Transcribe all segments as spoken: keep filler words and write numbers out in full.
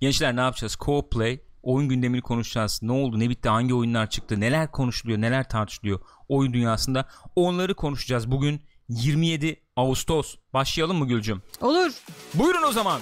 Gençler ne yapacağız? Co-play, oyun gündemini konuşacağız. Ne oldu, ne bitti, hangi oyunlar çıktı, neler konuşuluyor, neler tartışılıyor oyun dünyasında, onları konuşacağız. Bugün yirmi yedi Ağustos. Başlayalım mı Gülcüm? Olur. Buyurun o zaman.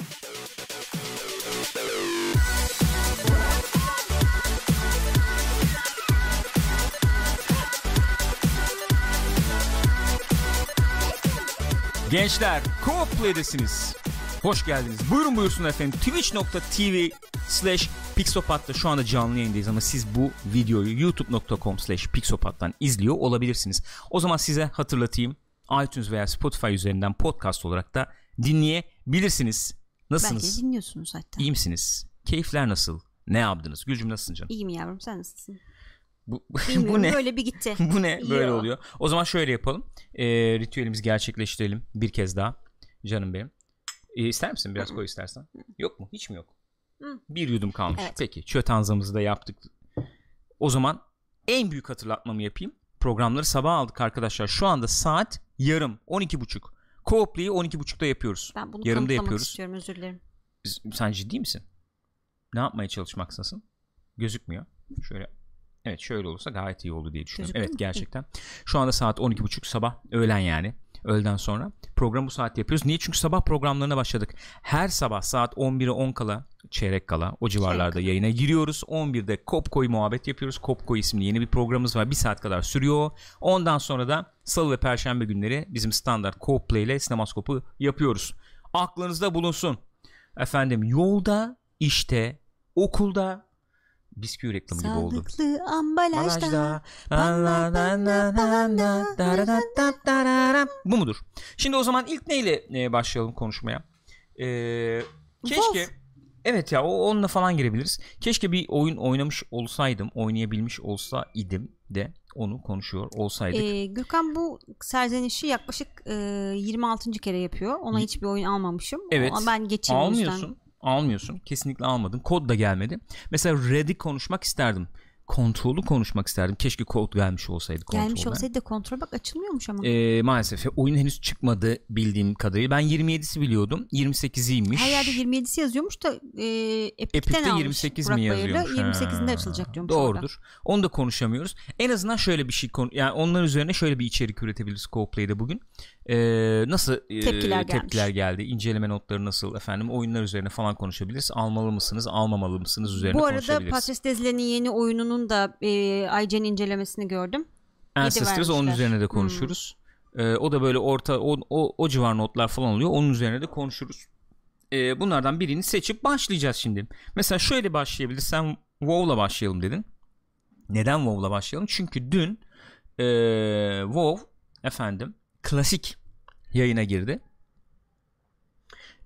Gençler, Co-Play'desiniz. Hoş geldiniz. Buyurun buyursun efendim. twitch nokta tv slash pixopat'ta şu anda canlı yayındayız ama siz bu videoyu youtube nokta com slash pixopat'tan izliyor olabilirsiniz. O zaman size hatırlatayım. iTunes veya Spotify üzerinden podcast olarak da dinleyebilirsiniz. Nasılsınız? Belki dinliyorsunuz hatta. İyi misiniz? Keyifler nasıl? Ne yaptınız? Gülcüm nasılsın canım? İyiyim yavrum, sen nasılsın? Bu, bu ne? Böyle bir gitti. Bu ne? Yo. Böyle oluyor. O zaman şöyle yapalım. E, ritüelimizi gerçekleştirelim bir kez daha. Canım benim. E, ister misin? Biraz koy istersen. Yok mu? Hiç mi yok? Bir yudum kalmış. Evet. Peki. Çötanzamızı da yaptık. O zaman en büyük hatırlatmamı yapayım. Programları sabah aldık arkadaşlar. Şu anda saat yarım. on iki buçuk. Co-op'liyi on iki buçukta yapıyoruz. Ben bunu yarımda yapıyoruz. İstiyorum, özür dilerim. Sen ciddi misin? Ne yapmaya çalışmaksasın? Gözükmüyor. Şöyle. Evet, şöyle olursa gayet iyi oldu diye düşünüyorum. Gözüktü evet mi? Gerçekten. Şu anda saat on iki buçuk sabah, öğlen yani. Öğleden sonra programı bu saatte yapıyoruz. Niye? Çünkü sabah programlarına başladık. Her sabah saat on bire on kala, çeyrek kala o civarlarda çeyrek yayına giriyoruz. on birde Kopko'yu muhabbet yapıyoruz. Kopko isimli yeni bir programımız var. Bir saat kadar sürüyor. Ondan sonra da salı ve perşembe günleri bizim standart Co-Play ile Sinemaskop'u yapıyoruz. Aklınızda bulunsun. Efendim yolda, işte, okulda, bisküvi reklamı gibi oldu. Sağlıklı ambalajda. Bu mudur? Şimdi o zaman ilk neyle başlayalım konuşmaya? Ee, keşke... Evet ya, onunla falan girebiliriz. Keşke bir oyun oynamış olsaydım, oynayabilmiş olsaydım de onu konuşuyor olsaydık. Ee, Gürkan bu serzenişi yaklaşık e, yirmi altıncı kere yapıyor. Ona hiçbir oyun almamışım. Evet. Ama ben geçeyim. Almıyorsun. Yüzden... Almıyorsun. Kesinlikle almadım. Kod da gelmedi. Mesela Red'i konuşmak isterdim. Control'u konuşmak isterdim. Keşke kod gelmiş olsaydı. Gelmiş Control'da olsaydı da Control bak açılmıyormuş ama. Ee, maalesef. Oyun henüz çıkmadı bildiğim kadarıyla. Ben yirmi yedisi biliyordum. yirmi sekiziymiş. Her yerde yirmi yedisi yazıyormuş da e, Epic'ten Epic'te almış. yirmi sekiz Burak mi yazıyormuş? yirmi sekizinde ha. açılacak diyormuş. Doğrudur. Orada. Onu da konuşamıyoruz. En azından şöyle bir şey konu... Yani onların üzerine şöyle bir içerik üretebiliriz Co-Play'de bugün. Ee, nasıl e, tepkiler, tepkiler geldi, inceleme notları nasıl, efendim oyunlar üzerine falan konuşabiliriz, almalı mısınız almamalı mısınız üzerine konuşabiliriz. Bu arada Patrice Dezle'nin yeni oyununun da e, Aycen'in incelemesini gördüm. Ancestors, onun üzerine de konuşuruz. hmm. ee, o da böyle orta o, o, o civar notlar falan oluyor, onun üzerine de konuşuruz. Ee, bunlardan birini seçip başlayacağız şimdi. Mesela şöyle başlayabiliriz. Sen WoW'la başlayalım dedin. Neden WoW'la başlayalım? Çünkü dün e, WoW efendim klasik yayına girdi.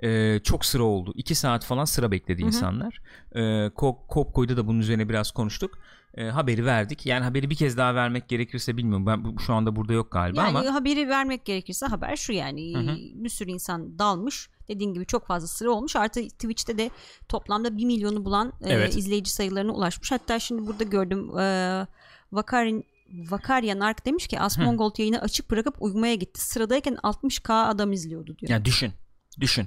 Ee, çok sıra oldu. iki saat falan sıra bekledi, hı hı, insanlar. Ee, Kopko'yda da bunun üzerine biraz konuştuk. Ee, haberi verdik. Yani haberi bir kez daha vermek gerekirse bilmiyorum. Ben şu anda burada yok galiba yani, ama. Haberi vermek gerekirse haber şu yani. Hı hı. Bir sürü insan dalmış. Dediğin gibi çok fazla sıra olmuş. Artı Twitch'te de toplamda bir milyonu bulan, evet, e, izleyici sayılarına ulaşmış. Hatta şimdi burada gördüm. E, Vakarin Vakaryan Ark demiş ki Asmongold yayını açık bırakıp uyumaya gitti. Sıradayken altmış bin adam izliyordu diyor. Ya düşün. Düşün.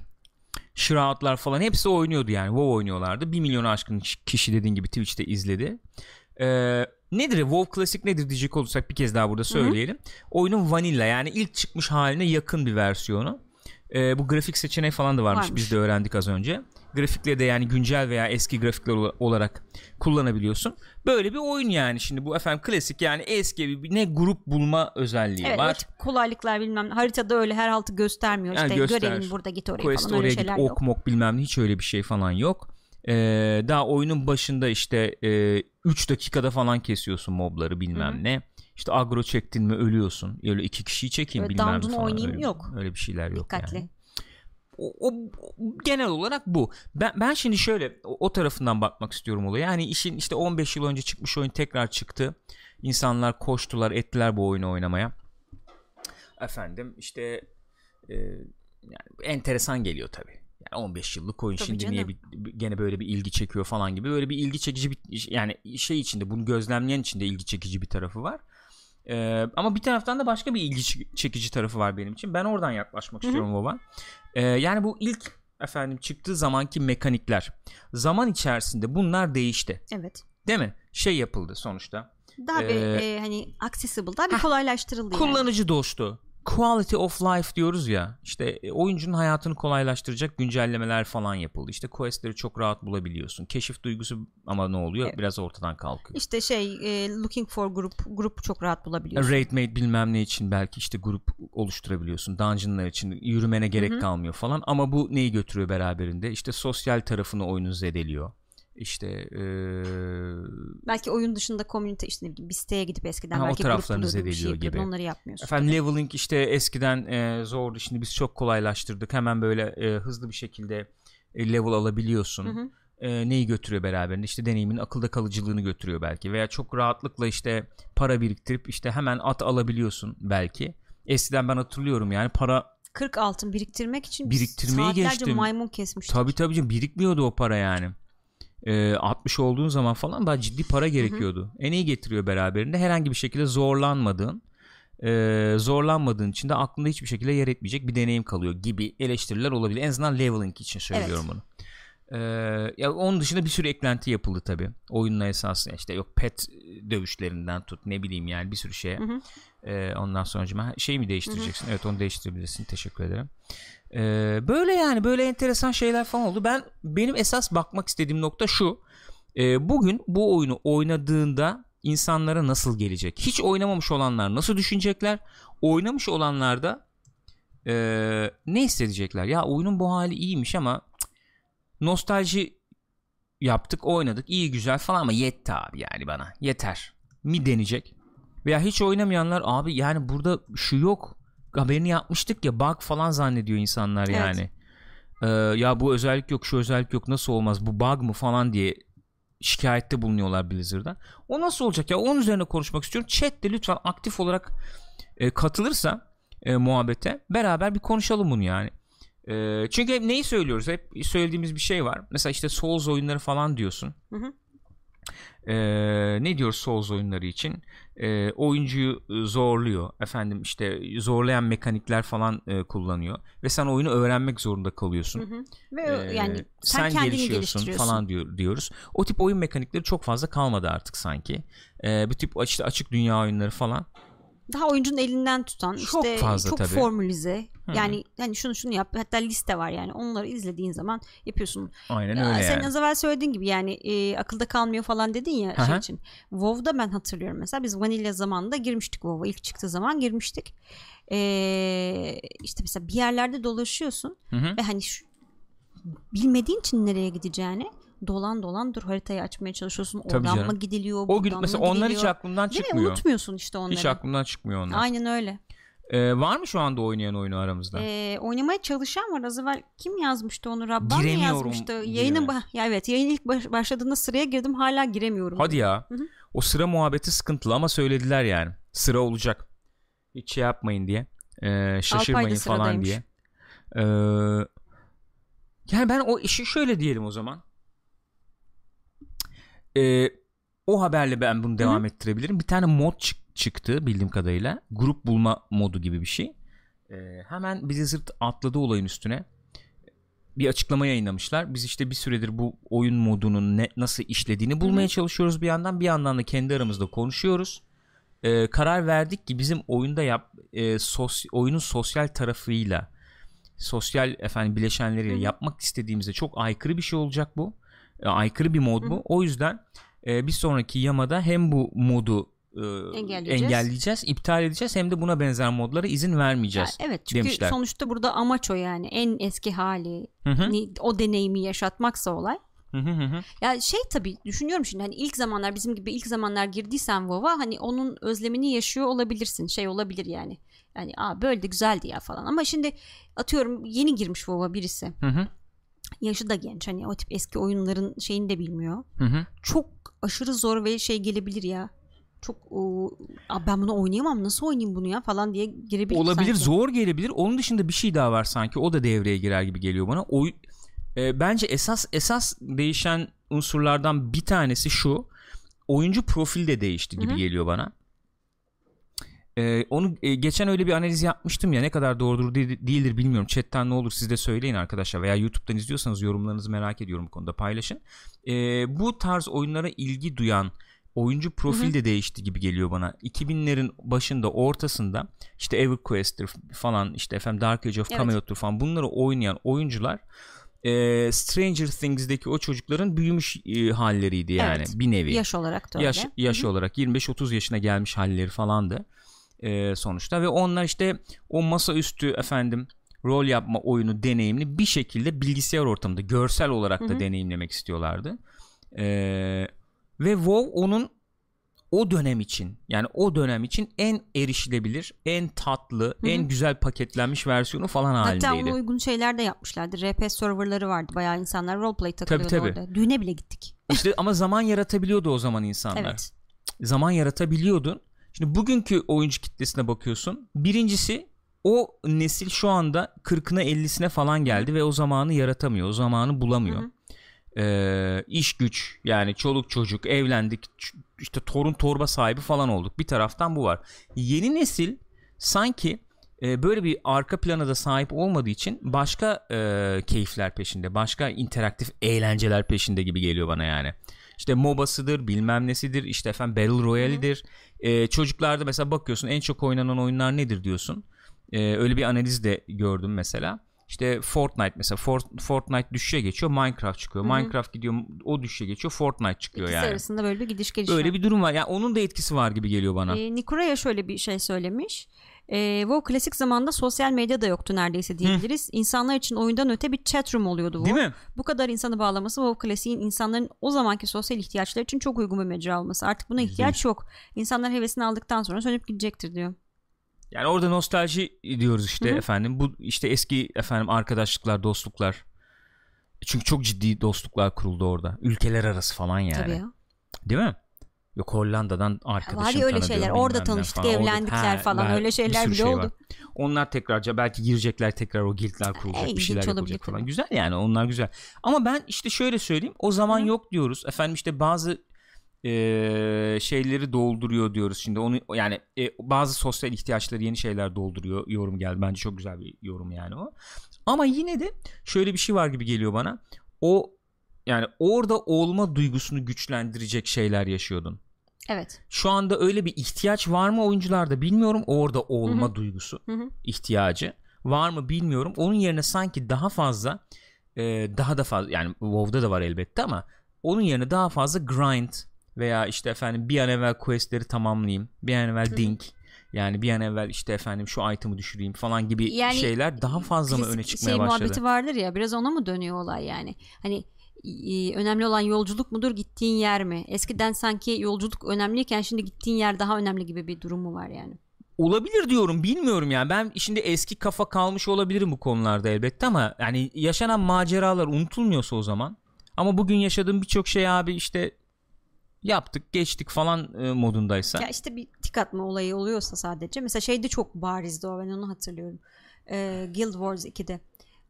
Shroud'lar falan hepsi oynuyordu yani. WoW oynuyorlardı. bir milyonu aşkın kişi dediğin gibi Twitch'te izledi. Ee, nedir? WoW Classic nedir diyecek olursak bir kez daha burada söyleyelim. Hı hı. Oyunun vanilla yani ilk çıkmış haline yakın bir versiyonu. Ee, bu grafik seçeneği falan da varmış. varmış. Biz de öğrendik az önce. Grafikleri de yani güncel veya eski grafikler olarak kullanabiliyorsun. Böyle bir oyun yani. Şimdi bu efendim klasik yani eski bir ne grup bulma özelliği, evet, var. Evet, kolaylıklar bilmem. Haritada öyle her altı göstermiyor. Yani işte göster, görevin burada git oraya quest falan, oraya öyle git, şeyler ok, yok. Ok mok bilmem ne, hiç öyle bir şey falan yok. Ee, daha oyunun başında işte üç e, dakikada falan kesiyorsun mobları bilmem, hı-hı, ne. İşte agro çektin mi ölüyorsun. Öyle iki kişiyi çekeyim öyle bilmem ne falan. Oynayayım, öyle, yok. Öyle bir şeyler yok. Dikkatli. Yani. O, o, genel olarak bu. Ben, ben şimdi şöyle o, o tarafından bakmak istiyorum olayı. Yani işin işte on beş yıl önce çıkmış oyun tekrar çıktı. İnsanlar koştular, ettiler bu oyunu oynamaya. Efendim işte e, yani enteresan geliyor tabii. Yani on beş yıllık oyun tabii şimdi canım. Niye bir, gene böyle bir ilgi çekiyor falan gibi. Böyle bir ilgi çekici bir yani şey içinde, bunu gözlemleyen içinde ilgi çekici bir tarafı var. Ee, ama bir taraftan da başka bir ilgi çekici tarafı var benim için. Ben oradan yaklaşmak, hı-hı, istiyorum baba. Ee, yani bu ilk efendim çıktığı zamanki mekanikler, zaman içerisinde bunlar değişti. Evet. Değil mi? Şey yapıldı sonuçta. Daha ee, bir e, hani accessible, daha bir kolaylaştırıldı. Kullanıcı yani. Dostu. Quality of life diyoruz ya, işte oyuncunun hayatını kolaylaştıracak güncellemeler falan yapıldı. İşte questleri çok rahat bulabiliyorsun. Keşif duygusu ama ne oluyor? Evet. Biraz ortadan kalkıyor. İşte şey e, looking for group, grup çok rahat bulabiliyorsun. Raid mate bilmem ne için belki işte grup oluşturabiliyorsun. Dungeonlar için yürümene gerek Hı-hı. kalmıyor falan. Ama bu neyi götürüyor beraberinde? İşte sosyal tarafını oyunun zedeliyor. İşte ee... belki oyun dışında komünite işte bir siteye gidip eskiden ha, belki gruplu bir şey yapıyordun, onları yapmıyorsun. Efendim tabii. Leveling işte eskiden ee, zordu, şimdi biz çok kolaylaştırdık, hemen böyle ee, hızlı bir şekilde ee, level alabiliyorsun. Hı hı. E, neyi götürüyor beraberinde? İşte deneyimin akılda kalıcılığını götürüyor belki, veya çok rahatlıkla işte para biriktirip işte hemen at alabiliyorsun belki. Eskiden ben hatırlıyorum yani para kırk altın biriktirmek için biriktirmeyi geçtim, maymun kesmiştik. Tabii tabii canım, birikmiyordu o para yani. altmış olduğun zaman falan daha ciddi para gerekiyordu. Hı hı. En iyi getiriyor beraberinde. Herhangi bir şekilde zorlanmadığın e, zorlanmadığın için de aklında hiçbir şekilde yer etmeyecek bir deneyim kalıyor gibi eleştiriler olabilir. En azından leveling için söylüyorum evet. bunu. E, ya onun dışında bir sürü eklenti yapıldı tabii. Oyunla esasında işte yok pet dövüşlerinden tut ne bileyim yani bir sürü şeye. Hı hı. E, ondan sonra şey mi değiştireceksin? Hı hı. Evet, onu değiştirebilirsin. Teşekkür ederim. Ee, böyle yani böyle enteresan şeyler falan oldu. Ben benim esas bakmak istediğim nokta şu. E, bugün bu oyunu oynadığında insanlara nasıl gelecek? Hiç oynamamış olanlar nasıl düşünecekler? Oynamış olanlar da e, ne hissedecekler? Ya oyunun bu hali iyiymiş ama cık, nostalji yaptık, oynadık, iyi güzel falan ama yetti abi yani bana. Yeter mi denecek? Veya hiç oynamayanlar abi yani burada şu yok. Haberini yapmıştık ya, bug falan zannediyor insanlar evet. yani. Ee, ya bu özellik yok, şu özellik yok, nasıl olmaz, bu bug mı falan diye şikayette bulunuyorlar Blizzard'dan. O nasıl olacak ya, onun üzerine konuşmak istiyorum. Chat de lütfen aktif olarak e, katılırsa e, muhabbete beraber bir konuşalım bunu yani. E, çünkü hep neyi söylüyoruz, hep söylediğimiz bir şey var. Mesela işte Souls oyunları falan diyorsun. Hı hı. Ee, ne diyor Souls oyunları için ee, oyuncuyu zorluyor efendim, işte zorlayan mekanikler falan e, kullanıyor ve sen oyunu öğrenmek zorunda kalıyorsun. Hı hı. Ve ee, yani sen, sen gelişiyorsun falan diyor, diyoruz. O tip oyun mekanikleri çok fazla kalmadı artık sanki. Ee, bu tip işte açık dünya oyunları falan daha oyuncunun elinden tutan çok işte fazla, çok tabii. formülize hmm. yani hani şunu şunu yap, hatta liste var yani, onları izlediğin zaman yapıyorsun. Aynen öyle. Aa, sen yani. Az evvel söylediğin gibi yani e, akılda kalmıyor falan dedin ya. Hı-hı. Şey için WoW'da ben hatırlıyorum mesela, biz Vanilla zamanında girmiştik, WoW'a ilk çıktığı zaman girmiştik. E, işte mesela bir yerlerde dolaşıyorsun Hı-hı. ve hani şu, bilmediğin için nereye gideceğini dolan dolan dur haritayı açmaya çalışıyorsun. Oradan mı gidiliyor? O gün mesela onlar hiç aklımdan çıkmıyor. Değil mi? Unutmuyorsun işte onları. Hiç aklımdan çıkmıyor onlar. Aynen öyle. Ee, var mı şu anda oynayan oyunu aramızda? Ee, oynamaya çalışan var. Az evvel kim yazmıştı onu? Rabban mı yazmıştı? Yayının ba- ya evet, yayın ilk başladığında sıraya girdim, hala giremiyorum. Hadi diye. Ya. Hı-hı. O sıra muhabbeti sıkıntılı ama söylediler yani. Sıra olacak. Hiç şey yapmayın diye. Ee, şaşırmayın falan diye. Ee, yani ben o işi şöyle diyelim o zaman. Ee, o haberle ben bunu devam Hı-hı. ettirebilirim. Bir tane mod çık- çıktı bildiğim kadarıyla. Grup bulma modu gibi bir şey. Ee, hemen Blizzard atladı olayın üstüne. Bir açıklama yayınlamışlar. Biz işte bir süredir bu oyun modunun ne, nasıl işlediğini bulmaya Hı-hı. çalışıyoruz bir yandan. Bir yandan da kendi aramızda konuşuyoruz. Ee, karar verdik ki bizim oyunda yap, e, sos- oyunun sosyal tarafıyla, sosyal efendim bileşenleriyle Hı-hı. yapmak istediğimizde çok aykırı bir şey olacak bu. Aykırı bir mod bu. Hı. O yüzden e, bir sonraki yamada hem bu modu e, engelleyeceğiz. engelleyeceğiz, iptal edeceğiz, hem de buna benzer modlara izin vermeyeceğiz. Ya, evet, çünkü demişler. Sonuçta burada amaç o yani, en eski hali, hı hı. Ni, o deneyimi yaşatmaksa olay. Hı hı hı. Ya şey tabii düşünüyorum şimdi, hani ilk zamanlar bizim gibi ilk zamanlar girdiysen WoW'a hani onun özlemini yaşıyor olabilirsin, şey olabilir yani. Yani a böyle de güzeldi ya falan, ama şimdi atıyorum yeni girmiş WoW'a birisi. Hı hı. Yaşı da genç, hani o tip eski oyunların şeyini de bilmiyor. Hı hı. Çok aşırı zor ve şey gelebilir ya. Çok o, ben bunu oynayamam, nasıl oynayayım bunu ya falan diye girebilir. Olabilir sanki. Zor gelebilir. Onun dışında bir şey daha var sanki, o da devreye girer gibi geliyor bana. O, e, bence esas esas değişen unsurlardan bir tanesi şu. Oyuncu profili de değişti gibi hı hı. geliyor bana. Ee, onu e, geçen öyle bir analiz yapmıştım ya, ne kadar doğrudur de, değildir bilmiyorum. Chat'ten ne olur siz de söyleyin arkadaşlar, veya YouTube'dan izliyorsanız yorumlarınızı merak ediyorum, bu konuda paylaşın. Ee, bu tarz oyunlara ilgi duyan oyuncu profili de değişti gibi geliyor bana. iki binlerin başında, ortasında işte EverQuest'tir falan, işte efendim Dark Age of Camelot'tur falan, bunları oynayan oyuncular e, Stranger Things'deki o çocukların büyümüş e, halleriydi yani, evet, bir nevi. Yaş olarak da öyle. Yaş, yaş olarak yirmi beş otuz yaşına gelmiş halleri falandı sonuçta. Ve onlar işte o masaüstü efendim rol yapma oyunu deneyimini bir şekilde bilgisayar ortamında görsel olarak da hı hı. deneyimlemek istiyorlardı. Ee, ve WoW onun o dönem için, yani o dönem için en erişilebilir, en tatlı, hı hı. en güzel paketlenmiş versiyonu falan halindeydi. Hatta ona uygun şeyler de yapmışlardı. R P serverları vardı. Bayağı insanlar roleplay takılıyordu tabii, tabii. orada. Düğüne bile gittik. İşte ama zaman yaratabiliyordu o zaman insanlar. Evet. Zaman yaratabiliyordu. Şimdi bugünkü oyuncu kitlesine bakıyorsun. Birincisi, o nesil şu anda kırkına ellisine falan geldi ve o zamanı yaratamıyor. O zamanı bulamıyor. Hı hı. Ee, iş güç, yani çoluk çocuk, evlendik, işte torun torba sahibi falan olduk. Bir taraftan bu var. Yeni nesil sanki e, böyle bir arka plana da sahip olmadığı için başka e, keyifler peşinde, başka interaktif eğlenceler peşinde gibi geliyor bana yani. İşte MOBA'sıdır, bilmem nesidir, işte efendim Battle Royale'dir. Ee, çocuklarda mesela bakıyorsun, en çok oynanan oyunlar nedir diyorsun. Ee, öyle bir analiz de gördüm mesela. İşte Fortnite mesela, For- Fortnite düşüşe geçiyor, Minecraft çıkıyor. Hı-hı. Minecraft gidiyor, o düşüşe geçiyor, Fortnite çıkıyor. İkisi yani. İkisi arasında böyle bir gidiş geliş. Böyle bir durum var. Yani onun da etkisi var gibi geliyor bana. Ee, Nikura'ya şöyle bir şey söylemiş. Ee, WoW klasik zamanda sosyal medya da yoktu neredeyse diyebiliriz. Hı. İnsanlar için oyundan öte bir chat room oluyordu WoW. Değil mi? Bu kadar insanı bağlaması WoW klasiğin insanların o zamanki sosyal ihtiyaçları için çok uygun bir mecra olması. Artık buna ihtiyaç yok. İnsanlar hevesini aldıktan sonra sönüp gidecektir diyor. Yani orada nostalji diyoruz işte, hı hı. efendim. Bu işte eski efendim arkadaşlıklar, dostluklar. Çünkü çok ciddi dostluklar kuruldu orada. Ülkeler arası falan yani. Tabii ya. Değil mi? Yok, Hollanda'dan arkadaşım tanıdığı. Var ya öyle şeyler. Orada tanıştık, falan. evlendikler ha, falan. Öyle şeyler bile şey oldu. Var. Onlar tekrarca belki girecekler, tekrar o guildler kurulacak, e, bir şeyler yapılacak falan. Tabii. Güzel yani, onlar güzel. Ama ben işte şöyle söyleyeyim. O zaman Hı. yok diyoruz. Efendim işte bazı e, şeyleri dolduruyor diyoruz. Şimdi onu yani e, bazı sosyal ihtiyaçları yeni şeyler dolduruyor. Yorum geldi. Bence çok güzel bir yorum yani o. Ama yine de şöyle bir şey var gibi geliyor bana. O yani orada olma duygusunu güçlendirecek şeyler yaşıyordun. Evet. Şu anda öyle bir ihtiyaç var mı oyuncularda bilmiyorum. Orada olma Hı-hı. duygusu Hı-hı. ihtiyacı var mı bilmiyorum. Onun yerine sanki daha fazla e, daha da fazla, yani WoW'da da var elbette ama onun yerine daha fazla grind veya işte efendim bir an evvel questleri tamamlayayım, bir an evvel Hı-hı. dink, yani bir an evvel işte efendim şu item'ı düşüreyim falan gibi yani şeyler daha fazla mı öne çıkmaya şey başladı? Muhabbeti vardır ya, biraz ona mı dönüyor olay yani? Hani önemli olan yolculuk mudur, gittiğin yer mi? Eskiden sanki yolculuk önemliyken şimdi gittiğin yer daha önemli gibi bir durum mu var yani? Olabilir diyorum, bilmiyorum yani. Ben şimdi eski kafa kalmış olabilirim bu konularda elbette ama yani yaşanan maceralar unutulmuyorsa o zaman. Ama bugün yaşadığım birçok şey abi işte yaptık geçtik falan e, modundaysa. Ya işte bir tik atma olayı oluyorsa sadece. Mesela şeyde çok barizdi o, ben onu hatırlıyorum. Ee, Guild Wars iki'de.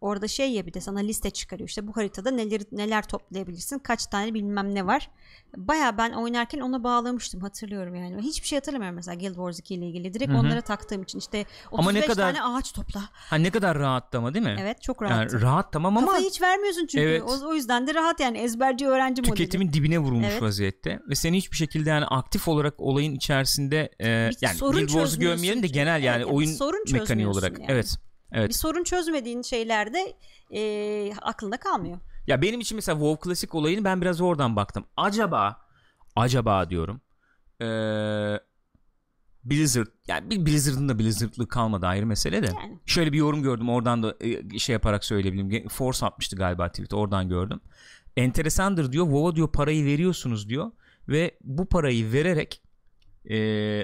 Orada şey ya, bir de sana liste çıkarıyor. İşte bu haritada neler, neler toplayabilirsin. Kaç tane bilmem ne var. Baya ben oynarken ona bağlamıştım. Hatırlıyorum yani. Hiçbir şey hatırlamıyorum mesela Guild Wars iki ile ilgili. Direkt Hı-hı. onlara taktığım için işte otuz beş kadar, tane ağaç topla. Ha ne kadar rahatlama değil mi? Evet, çok rahat. Yani rahat tamam ama. Kafayı hiç vermiyorsun çünkü. Evet. O, o yüzden de rahat yani, ezberci öğrenci modeli. Tüketimin dibine vurulmuş evet. vaziyette. Ve seni hiçbir şekilde yani aktif olarak olayın içerisinde e, yani Guild Wars'u görmeyelim de genel yani, evet, yani oyun mekaniği olarak. Yani. Evet. Evet. Bir sorun çözmediğin şeylerde e, aklında kalmıyor. Ya benim için mesela WoW Classic olayını ben biraz oradan baktım. Acaba, acaba diyorum. E, Blizzard, yani Blizzard'ın da Blizzard'lığı kalmadı, ayrı mesele de. Yani. Şöyle bir yorum gördüm, oradan da e, şey yaparak söyleyebilirim. Force atmıştı galiba tweet, oradan gördüm. Enteresandır diyor, WoW'a diyor parayı veriyorsunuz diyor ve bu parayı vererek E,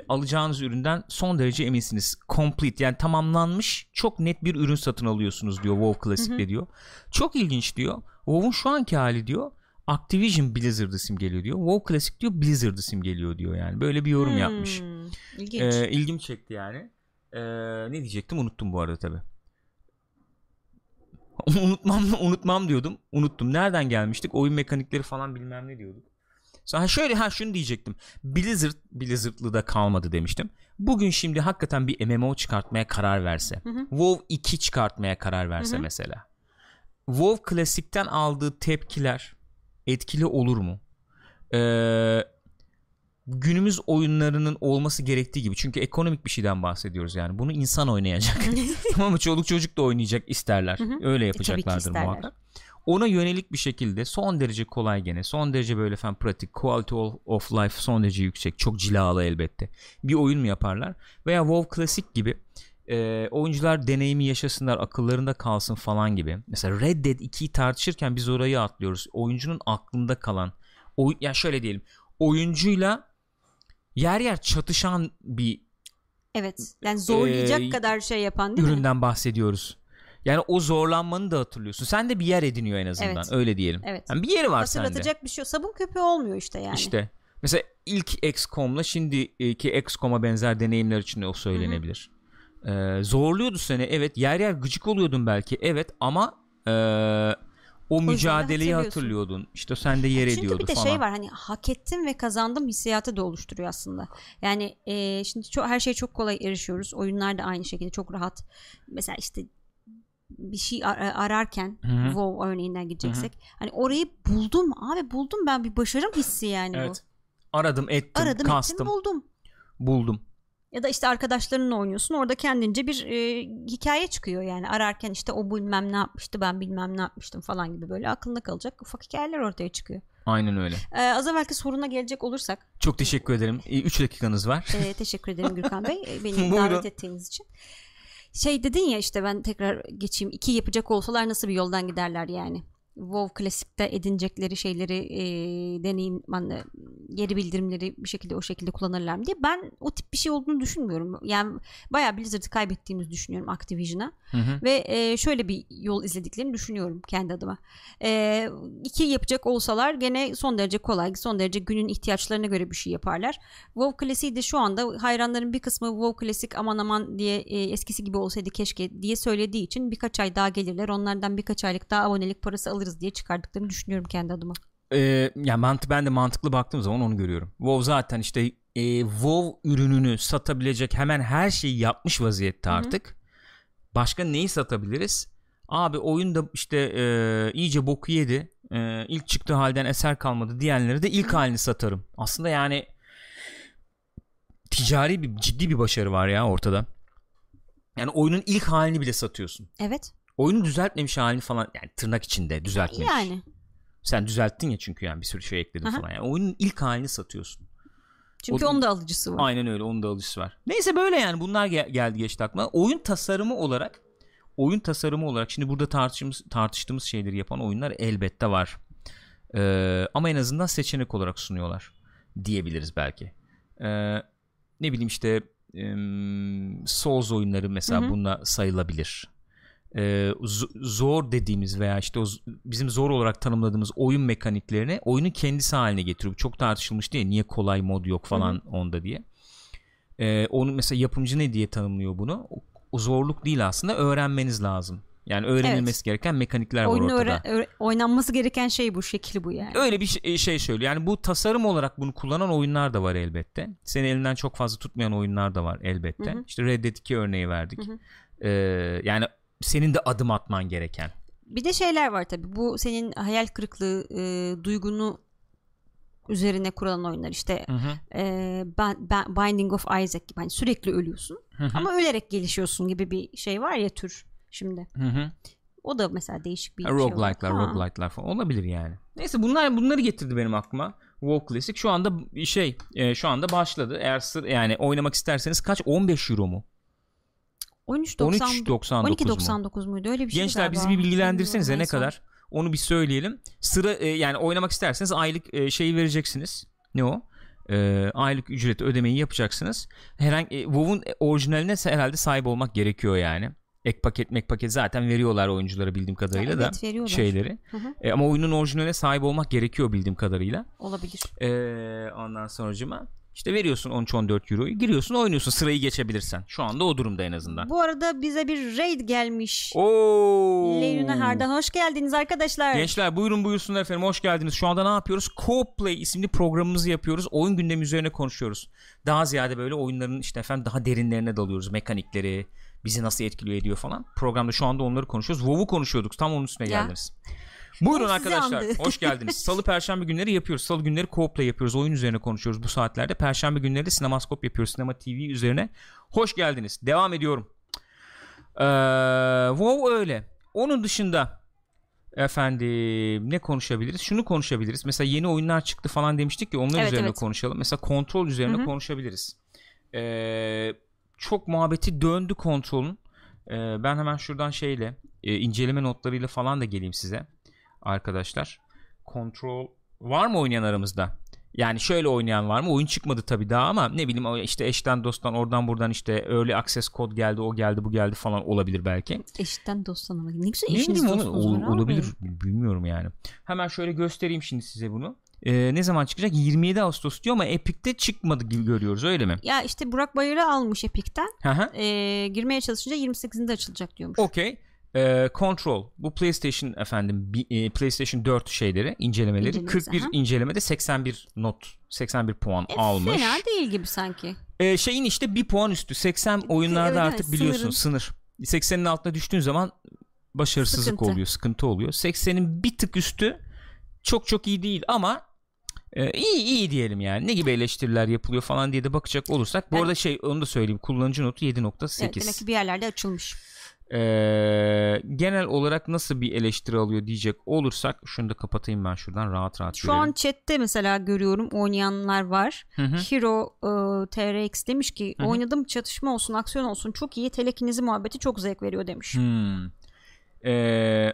alacağınız üründen son derece eminsiniz. Complete, yani tamamlanmış çok net bir ürün satın alıyorsunuz diyor WoW Classic'te diyor. Çok ilginç diyor. WoW'un şu anki hali diyor Activision Blizzard'ı simgeliyor diyor. WoW Classic diyor Blizzard'ı simgeliyor diyor yani. Böyle bir yorum hmm. yapmış. İlginç. E, ilgim çekti yani. E, ne diyecektim unuttum bu arada tabi. unutmam unutmam diyordum. Unuttum. Nereden gelmiştik? Oyun mekanikleri falan bilmem ne diyorduk. Ha şöyle ha şunu diyecektim. Blizzard Blizzard'lı da kalmadı demiştim. Bugün şimdi hakikaten bir M M O çıkartmaya karar verse. Hı hı. WoW iki çıkartmaya karar verse, hı hı, mesela. WoW klasikten aldığı tepkiler etkili olur mu? Ee, günümüz oyunlarının olması gerektiği gibi. Çünkü ekonomik bir şeyden bahsediyoruz yani. Bunu insan oynayacak. Tamam mı? Çoluk çocuk da oynayacak isterler. Hı hı. Öyle yapacaklardır e, muhakkak. Ona yönelik bir şekilde son derece kolay, gene son derece böyle fen pratik, quality of life son derece yüksek, çok cilalı elbette bir oyun mu yaparlar? Veya WoW klasik gibi e, oyuncular deneyimi yaşasınlar, akıllarında kalsın falan gibi. Mesela Red Dead iki'yi tartışırken biz orayı atlıyoruz. Oyuncunun aklında kalan oy, ya şöyle diyelim, oyuncuyla yer yer çatışan bir, evet yani zorlayacak e, kadar şey yapan değil üründen mi? bahsediyoruz. Yani o zorlanmanı da hatırlıyorsun. Sen de bir yer ediniyor en azından. Evet. Öyle diyelim. Evet. Yani bir yeri var sende. Hatırlatacak bir şey yok. Sabun köpüğü olmuyor işte yani. İşte. Mesela ilk X COM'la şimdiki X COM'a benzer deneyimler için o söylenebilir. Ee, zorluyordu seni. Evet. Yer yer gıcık oluyordun belki. Evet ama e, o, o mücadeleyi hatırlıyordun. İşte sen de yer ediyordu falan. Çünkü bir de falan. şey var. Hani hak ettim ve kazandım hissiyatı da oluşturuyor aslında. Yani e, şimdi çok, her şeye çok kolay erişiyoruz. Oyunlar da aynı şekilde çok rahat. Mesela işte bir şey ararken, Hı-hı. WoW örneğinden gideceksek, Hı-hı. hani orayı buldum abi, buldum ben, bir başarım hissi yani evet. bu. Aradım ettim, Aradım, kastım. Ettim, buldum. Buldum. Ya da işte arkadaşlarınla oynuyorsun, orada kendince bir e, hikaye çıkıyor yani. Ararken işte o bilmem ne yapmıştı, ben bilmem ne yapmıştım falan gibi, böyle aklında kalacak ufak hikayeler ortaya çıkıyor. Aynen öyle. Ee, az evvelki soruna gelecek olursak. Çok teşekkür ederim. üç dakikanız var. Ee, teşekkür ederim Gürkan Bey beni davet ettiğiniz için. Şey dedin ya işte, ben tekrar geçeyim. İki yapacak olsalar nasıl bir yoldan giderler yani? WoW klasikte edinecekleri şeyleri, e, deneyim, yani geri bildirimleri bir şekilde o şekilde kullanırlar mı diye. Ben o tip bir şey olduğunu düşünmüyorum. Yani bayağı Blizzard'ı kaybettiğimizi düşünüyorum Activision'a. Hı hı. Ve e, şöyle bir yol izlediklerini düşünüyorum kendi adıma. E, iki yapacak olsalar gene son derece kolay, son derece günün ihtiyaçlarına göre bir şey yaparlar. WoW klasiği de şu anda hayranların bir kısmı WoW klasik aman aman diye e, eskisi gibi olsaydı keşke diye söylediği için birkaç ay daha gelirler. Onlardan birkaç aylık daha abonelik parası alırız diye çıkardıklarını düşünüyorum kendi adıma. Ee, yani mantı, ben de mantıklı baktığım zaman onu görüyorum. WoW zaten işte e, WoW ürününü satabilecek hemen her şeyi yapmış vaziyette artık. Hı-hı. Başka neyi satabiliriz? Abi oyun da işte e, iyice boku yedi. E, ilk çıktığı halden eser kalmadı diyenlere de ilk Hı-hı. halini satarım. Aslında yani ticari bir, ciddi bir başarı var ya ortada. Yani oyunun ilk halini bile satıyorsun. Evet. Oyunu düzeltmemiş halini falan, yani tırnak içinde düzeltmemiş. Yani. Sen düzelttin ya, çünkü yani bir sürü şey ekledin Aha. falan. Yani oyunun ilk halini satıyorsun. Çünkü onun da alıcısı var. Aynen öyle, onun da alıcısı var. Neyse böyle yani bunlar gel- geldi geçti aklıma. Oyun tasarımı olarak, oyun tasarımı olarak şimdi burada tartıştığımız, tartıştığımız şeyleri yapan oyunlar elbette var. Ee, ama en azından seçenek olarak sunuyorlar diyebiliriz belki. Ee, ne bileyim işte um, Souls oyunları mesela, hı hı. bununla sayılabilir. Ee, zor dediğimiz veya işte o bizim zor olarak tanımladığımız oyun mekaniklerini oyunun kendisi haline getiriyor. Çok tartışılmış diye, niye kolay mod yok falan Hı-hı. onda diye. Ee, onu mesela yapımcı ne diye tanımlıyor bunu? O zorluk değil aslında, öğrenmeniz lazım. Yani öğrenilmesi evet. gereken mekanikler oyunu var ortada. Öğren- öğren- oynanması gereken şey bu, şekil bu yani. Öyle bir şey, şey söylüyor. Yani bu tasarım olarak bunu kullanan oyunlar da var elbette. Seni elinden çok fazla tutmayan oyunlar da var elbette. Hı-hı. İşte Red Dead iki örneği verdik. Ee, yani senin de adım atman gereken. Bir de şeyler var tabii. Bu senin hayal kırıklığı e, duygunu üzerine kurulan oyunlar. İşte hı hı. E, ben, ben, Binding of Isaac gibi. Hani sürekli ölüyorsun. Hı hı. Ama ölerek gelişiyorsun gibi bir şey var ya, tür şimdi. Hı hı. O da mesela değişik bir ha, şey. Roguelike'lar, roguelike'lar falan olabilir yani. Neyse bunlar bunları getirdi benim aklıma. WoW Classic şu anda şey e, şu anda başladı. Eğer sır, yani oynamak isterseniz kaç? on beş euro mu? on üç doksan dokuz mu? muydu? Öyle bir şey. Gençler bizi bir bilgilendirsenize ne kadar? Onu bir söyleyelim. Sıra e, yani oynamak isterseniz aylık e, şeyi vereceksiniz. Ne o? E, aylık ücreti ödemeyi yapacaksınız. Herhangi e, WoW'un orijinaline herhalde sahip olmak gerekiyor yani. Ek paket, mek paket zaten veriyorlar oyunculara bildiğim kadarıyla ya, evet, da veriyorlar. şeyleri. Hı hı. E, ama oyunun orijinaline sahip olmak gerekiyor bildiğim kadarıyla. Olabilir. E, ondan sonracığıma İşte veriyorsun on üç on dört euroyu, giriyorsun, oynuyorsun sırayı geçebilirsen. Şu anda o durumda en azından. Bu arada bize bir raid gelmiş. Ooo. Leylunahar'dan hoş geldiniz arkadaşlar. Gençler buyurun buyursunlar efendim, hoş geldiniz. Şu anda ne yapıyoruz? Co-Play isimli programımızı yapıyoruz. Oyun gündemi üzerine konuşuyoruz. Daha ziyade böyle oyunların işte efendim daha derinlerine dalıyoruz. Mekanikleri, bizi nasıl etkiliyor ediyor falan. Programda şu anda onları konuşuyoruz. WoW'u konuşuyorduk, tam onun üstüne ya geldiniz. Buyurun o arkadaşlar, hoş geldiniz. Salı perşembe günleri yapıyoruz. Salı günleri co-play yapıyoruz. Oyun üzerine konuşuyoruz bu saatlerde. Perşembe günleri de sinemaskop yapıyoruz. Sinema T V üzerine. Hoş geldiniz. Devam ediyorum. Ee, WoW öyle. Onun dışında efendim ne konuşabiliriz? Şunu konuşabiliriz. Mesela yeni oyunlar çıktı falan demiştik ya, onlar evet, üzerine evet. konuşalım. Mesela Control üzerine Hı-hı. konuşabiliriz. Ee, çok muhabbeti döndü Control'un. Ee, ben hemen şuradan şeyle e, inceleme notlarıyla falan da geleyim size. Arkadaşlar Control var mı oynayan aramızda? Yani şöyle oynayan var mı? Oyun çıkmadı tabii daha ama ne bileyim işte eşten dosttan oradan buradan işte early access kod geldi, o geldi, bu geldi falan olabilir belki. Eşten dosttan ama ne güzel eşiniz dostunuz var abi. Olabilir, bilmiyorum yani. Hemen şöyle göstereyim şimdi size bunu. Ee, ne zaman çıkacak? yirmi yedi Ağustos diyor ama Epic'te çıkmadı gibi görüyoruz, öyle mi? Ya işte Burak Bayır'ı almış Epic'ten. Ee, girmeye çalışınca yirmi sekizinde açılacak diyormuş. Okey. Control bu PlayStation efendim PlayStation dört şeyleri incelemeleri İncelemesi, kırk bir aha. incelemede seksen bir not seksen bir puan e, almış. Fena değil gibi sanki. Ee, şeyin işte bir puan üstü seksen oyunlarda evet, artık evet, biliyorsun sınır. seksenin altına düştüğün zaman başarısızlık sıkıntı. oluyor, sıkıntı oluyor. seksenin bir tık üstü çok çok iyi değil ama Ee, iyi iyi diyelim yani. Ne gibi eleştiriler yapılıyor falan diye de bakacak olursak. Bu evet. arada şey onu da söyleyeyim. Kullanıcı notu yedi nokta sekiz. Evet, demek ki bir yerlerde açılmış. Ee, genel olarak nasıl bir eleştiri alıyor diyecek olursak. Şunu da kapatayım ben şuradan rahat rahat. Şu görelim. An chatte mesela görüyorum oynayanlar var. Hı hı. Hero e, T R X demiş ki hı hı. oynadım, çatışma olsun, aksiyon olsun çok iyi. Telekinizi muhabbeti çok zevk veriyor demiş. Hmm. Ee,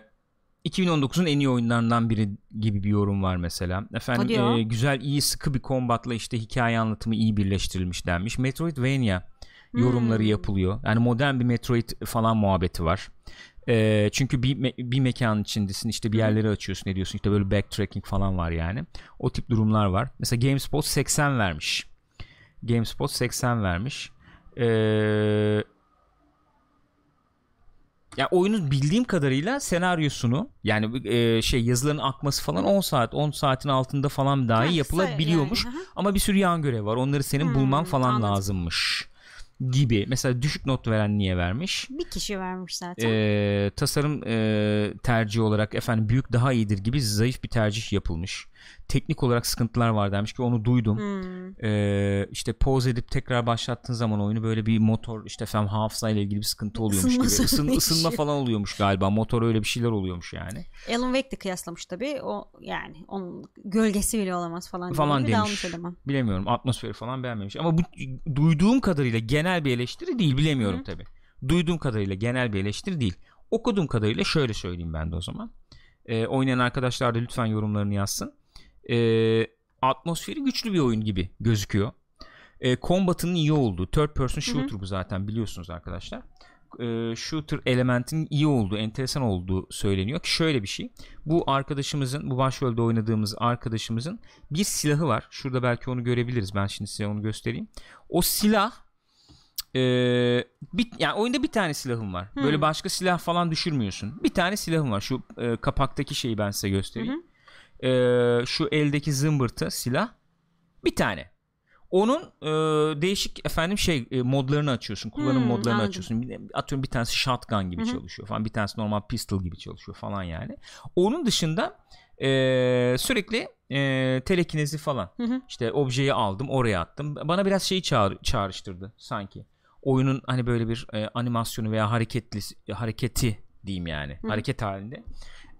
iki bin on dokuzun en iyi oyunlarından biri gibi bir yorum var mesela. Efendim e, güzel, iyi, sıkı bir kombatla işte hikaye anlatımı iyi birleştirilmiş denmiş. Metroidvania hmm. yorumları yapılıyor. Yani modern bir Metroid falan muhabbeti var. E, çünkü bir, me- bir mekanın içindesin, işte bir yerleri açıyorsun, ne diyorsun, işte böyle backtracking falan var yani. O tip durumlar var. Mesela GameSpot seksen vermiş. GameSpot seksen vermiş. Eee... Ya oyunun bildiğim kadarıyla senaryosunu yani e, şey yazıların akması falan on saat on saatin altında falan dahi evet, yapılabiliyormuş yani. Ama bir sürü yan görev var, onları senin hmm, bulman falan anladım. lazımmış gibi. Mesela düşük not veren niye vermiş? Bir kişi vermiş zaten. E, tasarım e, tercihi olarak efendim büyük daha iyidir gibi zayıf bir tercih yapılmış. Teknik olarak sıkıntılar var demiş ki onu duydum. Hmm. E, işte pause edip tekrar başlattığın zaman oyunu böyle bir motor işte efendim hafızayla ilgili bir sıkıntı oluyormuş Isınma gibi. Isın, ısınma falan oluyormuş galiba. Motor öyle bir şeyler oluyormuş yani. Alan Wake de kıyaslamış tabii. O yani onun gölgesi bile olamaz falan. Falan demiş. Bilemiyorum. Atmosferi falan beğenmemiş. Ama bu duyduğum kadarıyla genel bir eleştiri değil. Bilemiyorum tabii. Duyduğum kadarıyla genel bir eleştiri değil. Okuduğum kadarıyla şöyle söyleyeyim ben de o zaman. E, oynayan arkadaşlar da lütfen yorumlarını yazsın. E, atmosferi güçlü bir oyun gibi gözüküyor. E, combat'ının iyi olduğu, third person shooter Hı-hı. bu zaten biliyorsunuz arkadaşlar. E, shooter elementinin iyi olduğu, enteresan olduğu söyleniyor ki şöyle bir şey. Bu arkadaşımızın, bu başrolde oynadığımız arkadaşımızın bir silahı var. Şurada belki onu görebiliriz. Ben şimdi size onu göstereyim. O silah e, bir, yani oyunda bir tane silahım var. Hı-hı. Böyle başka silah falan düşürmüyorsun. Bir tane silahım var. Şu e, kapaktaki şeyi ben size göstereyim. Hı-hı. Ee, şu eldeki zımbırtı silah bir tane. Onun e, değişik efendim şey e, modlarını açıyorsun, kullanım hmm, modlarını anladım. açıyorsun. Atıyorum bir tanesi shotgun gibi Hı-hı. çalışıyor falan, bir tanesi normal pistol gibi çalışıyor falan yani. Onun dışında e, sürekli e, telekinezi falan. Hı-hı. İşte objeyi aldım, oraya attım. Bana biraz şeyi çağır, çağrıştırdı sanki. Oyunun hani böyle bir e, animasyonu veya hareketli hareketi diyeyim yani, Hı-hı. hareket halinde.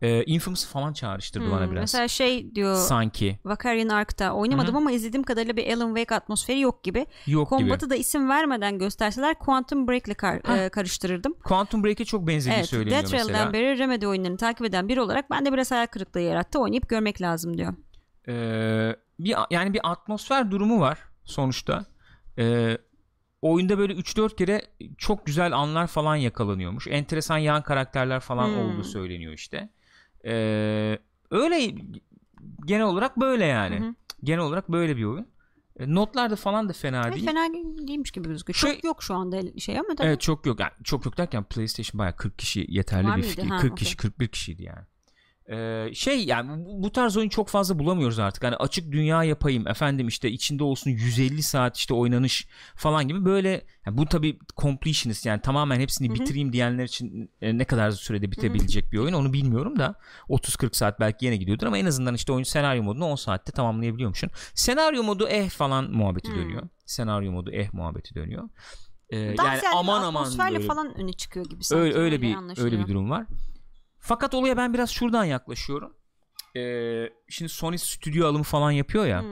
Ee, Infamous falan çağrıştırdı hmm, bana biraz. Mesela şey diyor sanki. Vakarian Ark'ta oynamadım Hı-hı. ama izlediğim kadarıyla bir Alan Wake atmosferi yok gibi. Yok Kombatı gibi. Da isim vermeden gösterseler Quantum Break'le kar- e, karıştırırdım. Quantum Break'e çok benzediği evet, söyleniyor mesela. Evet. Death Trail'den beri Remedy oyunlarını takip eden biri olarak ben de biraz hayal kırıklığı yarattı. Oynayıp görmek lazım diyor. Ee, bir yani bir atmosfer durumu var sonuçta. Ee, oyunda böyle üç dört kere çok güzel anlar falan yakalanıyormuş. Enteresan yan karakterler falan hmm. olduğu söyleniyor işte. Ee, öyle genel olarak böyle yani. Hı hı. Genel olarak böyle bir oyun. Notlar da falan da fena değil. E, fena değilmiş gibi gözüküyor. Çok yok şu anda şey ama tabii. Evet çok yok. Yani çok yok derken PlayStation bayağı kırk kişi yeterli var bir fikir. Ha, kırk okay. kişi kırk bir kişiydi yani. Ee, şey yani bu tarz oyun çok fazla bulamıyoruz artık. Hani açık dünya yapayım efendim işte içinde olsun yüz elli saat işte oynanış falan gibi böyle yani bu tabii completionist yani tamamen hepsini Hı-hı. bitireyim diyenler için ne kadar sürede bitebilecek Hı-hı. bir oyun onu bilmiyorum da otuz kırk saat belki yine gidiyordur ama en azından işte oyun senaryo modunu on saatte tamamlayabiliyormuşsun. Senaryo modu eh falan muhabbeti Hı-hı. dönüyor. Senaryo modu eh muhabbeti dönüyor. Ee, yani aman aman atmosferle böyle, falan öne çıkıyor gibi sanki. Öyle, öyle bir öyle bir durum var. Fakat olaya ben biraz şuradan yaklaşıyorum. Ee, şimdi Sony stüdyo alımı falan yapıyor ya.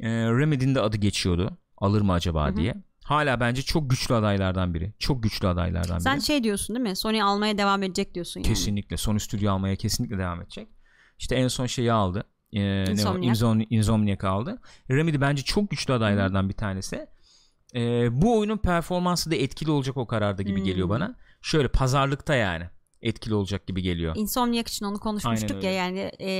E, Remedy'nin de adı geçiyordu. Alır mı acaba Hı-hı. diye. Hala bence çok güçlü adaylardan biri. Çok güçlü adaylardan biri. Sen şey diyorsun değil mi? Sony almaya devam edecek diyorsun yani. Kesinlikle. Sony stüdyo almaya kesinlikle devam edecek. İşte en son şeyi aldı. E, Insomniac. Insomniac aldı. Remedy bence çok güçlü adaylardan Hı-hı. bir tanesi. E, bu oyunun performansı da etkili olacak o kararda gibi Hı-hı. geliyor bana. Şöyle pazarlıkta yani. Etkili olacak gibi geliyor. Insomniac için onu konuşmuştuk ya yani e,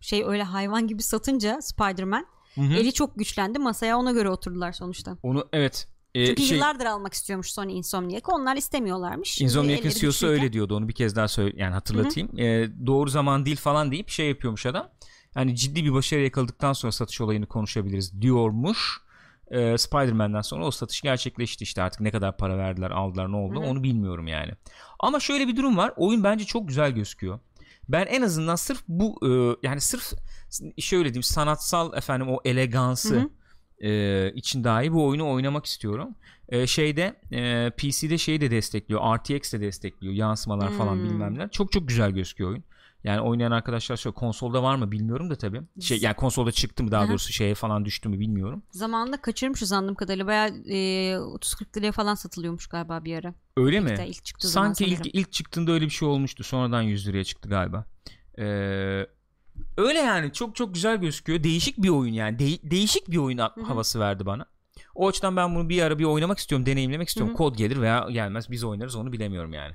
şey öyle hayvan gibi satınca Spider-Man Hı-hı. eli çok güçlendi. Masaya ona göre oturdular sonuçta. Onu evet. E, Çünkü şey, yıllardır almak istiyormuş Sony Insomniac'ı. Onlar istemiyorlarmış. Insomniac'ın C E O'su düşünce... öyle diyordu. Onu bir kez daha söyle yani hatırlatayım. E, doğru zaman değil falan deyip şey yapıyormuş adam. Yani ciddi bir başarı yakaladıktan sonra satış olayını konuşabiliriz diyormuş. E, Spider-Man'den sonra o satış gerçekleşti işte artık ne kadar para verdiler aldılar ne oldu Hı-hı. onu bilmiyorum yani. Ama şöyle bir durum var. Oyun bence çok güzel gözüküyor. Ben en azından sırf bu e, yani sırf şöyle diyeyim sanatsal efendim o elegansı e, için dahi bu oyunu oynamak istiyorum. E, şeyde e, P C'de şeyi de destekliyor. R T X de destekliyor. Yansımalar Hı-hı. falan bilmem neler. Çok çok güzel gözüküyor oyun. Yani oynayan arkadaşlar şöyle konsolda var mı bilmiyorum da tabii. Şey yani konsolda çıktı mı daha Hı-hı. doğrusu şeye falan düştü mü bilmiyorum. Zamanında kaçırmışız anladığım kadarıyla. Bayağı e, otuz kırk liraya falan satılıyormuş galiba bir ara. Öyle ilk mi? Ilk Sanki ilk, ilk çıktığında öyle bir şey olmuştu. Sonradan yüz liraya çıktı galiba. Ee, öyle yani çok çok güzel gözüküyor. Değişik bir oyun yani. De- değişik bir oyun Hı-hı. havası verdi bana. O açıdan ben bunu bir ara bir oynamak istiyorum, deneyimlemek istiyorum. Hı-hı. Kod gelir veya gelmez biz oynarız onu bilemiyorum yani.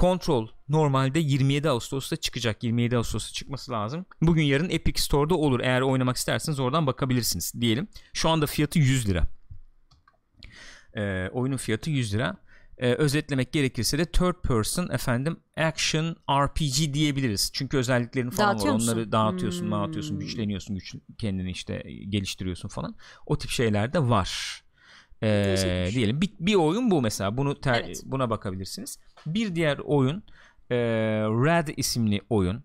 Control normalde yirmi yedi Ağustos'ta çıkacak. yirmi yedi Ağustos'ta çıkması lazım. Bugün yarın Epic Store'da olur. Eğer oynamak isterseniz oradan bakabilirsiniz diyelim. Şu anda fiyatı yüz lira. Ee, oyunun fiyatı yüz lira. Ee, özetlemek gerekirse de third person efendim action R P G diyebiliriz. Çünkü özelliklerini falan var. Onları dağıtıyorsun, dağıtıyorsun, güçleniyorsun, güç, kendini işte geliştiriyorsun falan. O tip şeyler de var. Ee, diyelim bir, bir oyun bu mesela. Bunu ter, evet. buna bakabilirsiniz. Bir diğer oyun e, Red isimli oyun.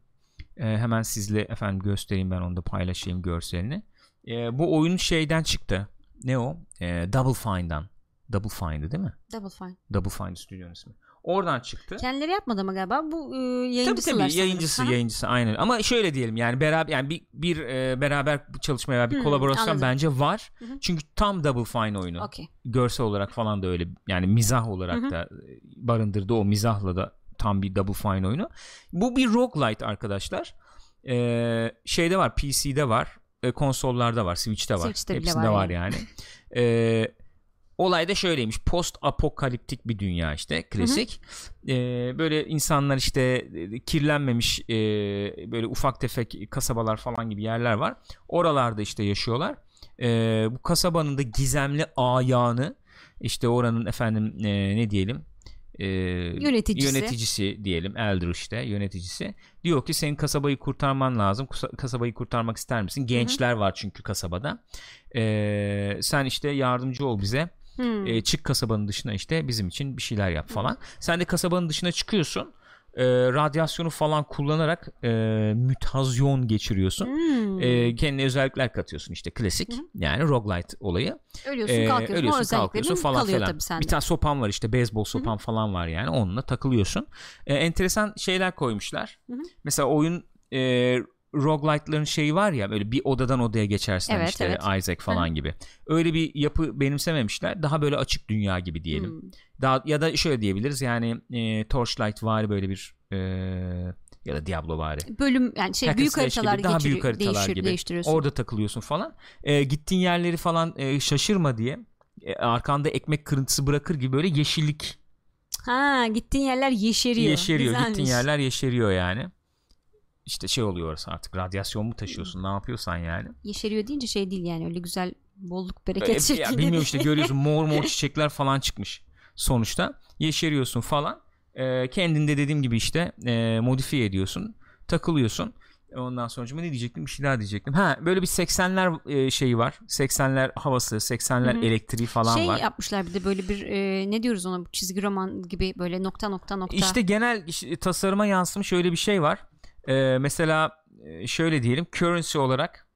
E, hemen sizle efendim göstereyim ben onu da paylaşayım görselini. E, bu oyun şeyden çıktı. Ne o? E, Double Fine'dan. Double Fine'dı değil mi? Double Fine. Double Fine stüdyonun ismi. Oradan çıktı. Kendileri yapmadı mı galiba? Bu e, yayıncısı. Tabii tabii yayıncısı ha? yayıncısı aynen. Ama şöyle diyelim yani beraber yani bir, bir e, beraber çalışma veya bir hmm, kolaborasyon anladım. Bence var. Hı-hı. Çünkü tam Double Fine oyunu. Okay. Görsel olarak falan da öyle yani mizah olarak Hı-hı. da barındırdı o mizahla da tam bir Double Fine oyunu. Bu bir roguelite arkadaşlar. Ee, şeyde var, P C'de var, e, konsollarda var, Switch'te var. Switch'te hepsinde var, var yani. Eee Olay da şöyleymiş. Post apokaliptik bir dünya işte. Klasik. Hı hı. Ee, böyle insanlar işte kirlenmemiş e, böyle ufak tefek kasabalar falan gibi yerler var. Oralarda işte yaşıyorlar. Ee, bu kasabanın da gizemli ayağını işte oranın efendim e, ne diyelim e, yöneticisi. yöneticisi diyelim. Elder işte yöneticisi. Diyor ki senin kasabayı kurtarman lazım. Kasabayı kurtarmak ister misin? Gençler hı hı. var çünkü kasabada. Ee, sen işte yardımcı ol bize. Hmm. E, çık kasabanın dışına işte bizim için bir şeyler yap falan. Hmm. Sen de kasabanın dışına çıkıyorsun. E, radyasyonu falan kullanarak e, mütazyon geçiriyorsun. Hmm. E, kendine özellikler katıyorsun işte klasik. Hmm. Yani roguelite olayı. Ölüyorsun e, kalkıyorsun. Ölüyorsun kalkıyorsun falan filan. Bir tane sopan var işte beyzbol sopan hmm. falan var yani onunla takılıyorsun. E, enteresan şeyler koymuşlar. Hmm. Mesela oyun e, roguelite'ların şeyi var ya böyle bir odadan odaya geçersin evet, işte evet. Isaac falan Hı. gibi. Öyle bir yapı benimsememişler. Daha böyle açık dünya gibi diyelim. Hmm. Daha ya da şöyle diyebiliriz yani e, Torchlight var böyle bir e, ya da Diablo var. Bölüm yani şey büyük haritalar gibi, daha büyük haritalar değişir, gibi. Değiştiriyorsun. Orada takılıyorsun falan. E, gittiğin yerleri falan e, şaşırma diye e, arkanda ekmek kırıntısı bırakır gibi böyle yeşillik. Ha gittiğin yerler yeşeriyor. Yeşeriyor. Güzelmiş. Gittiğin yerler yeşeriyor yani. İşte şey oluyor artık radyasyon mu taşıyorsun ne yapıyorsan yani. Yeşeriyor deyince şey değil yani öyle güzel Bolluk bereket şeklinde. Bilmiyorum işte, görüyorsun mor mor çiçekler falan çıkmış. Sonuçta yeşeriyorsun falan. E, kendinde dediğim gibi işte e, modifiye ediyorsun. Takılıyorsun. Ondan sonucuma ne diyecektim? Bir şey daha diyecektim. Ha, böyle bir seksenler şeyi var. seksenler havası, seksenler Hı-hı. elektriği falan şey var. Şey yapmışlar bir de böyle bir e, ne diyoruz ona, çizgi roman gibi böyle nokta nokta nokta. İşte genel işte, tasarıma yansımış öyle bir şey var. E, mesela şöyle diyelim, currency olarak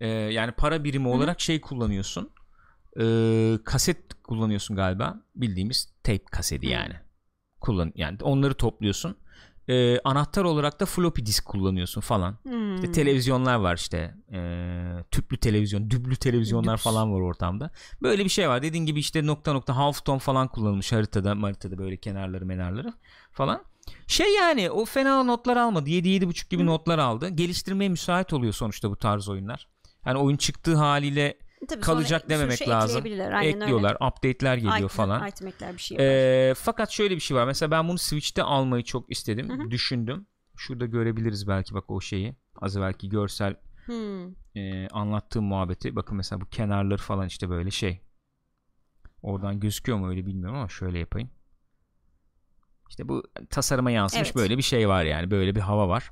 e, yani para birimi Hı-hı. olarak şey kullanıyorsun. E, kaset kullanıyorsun galiba. Bildiğimiz tape kaseti Hı-hı. yani. Kullan yani onları topluyorsun. Ee, anahtar olarak da floppy disk kullanıyorsun falan. Hmm. İşte televizyonlar var işte. Ee, tüplü televizyon, düblü televizyonlar Düps. falan var ortamda. Böyle bir şey var. Dediğin gibi işte nokta nokta half tone falan kullanılmış haritada, haritada böyle kenarları, menarları falan. Şey yani o fena notlar almadı. yedi yedi buçuk gibi hmm. notlar aldı. Geliştirmeye müsait oluyor sonuçta bu tarz oyunlar. Yani oyun çıktığı haliyle tabii kalacak dememek lazım. Ekliyorlar, öyle. Update'ler geliyor item, falan. Item'ler bir şey ee, fakat şöyle bir şey var. Mesela ben bunu Switch'te almayı çok istedim, Hı-hı. düşündüm. Şurada görebiliriz belki bak o şeyi. Az evvelki görsel e, anlattığım muhabbeti. Bakın mesela bu kenarları falan işte böyle şey. Oradan gözüküyor mu öyle bilmiyorum ama şöyle yapayım. İşte bu tasarıma yansımış evet. böyle bir şey var yani. Böyle bir hava var.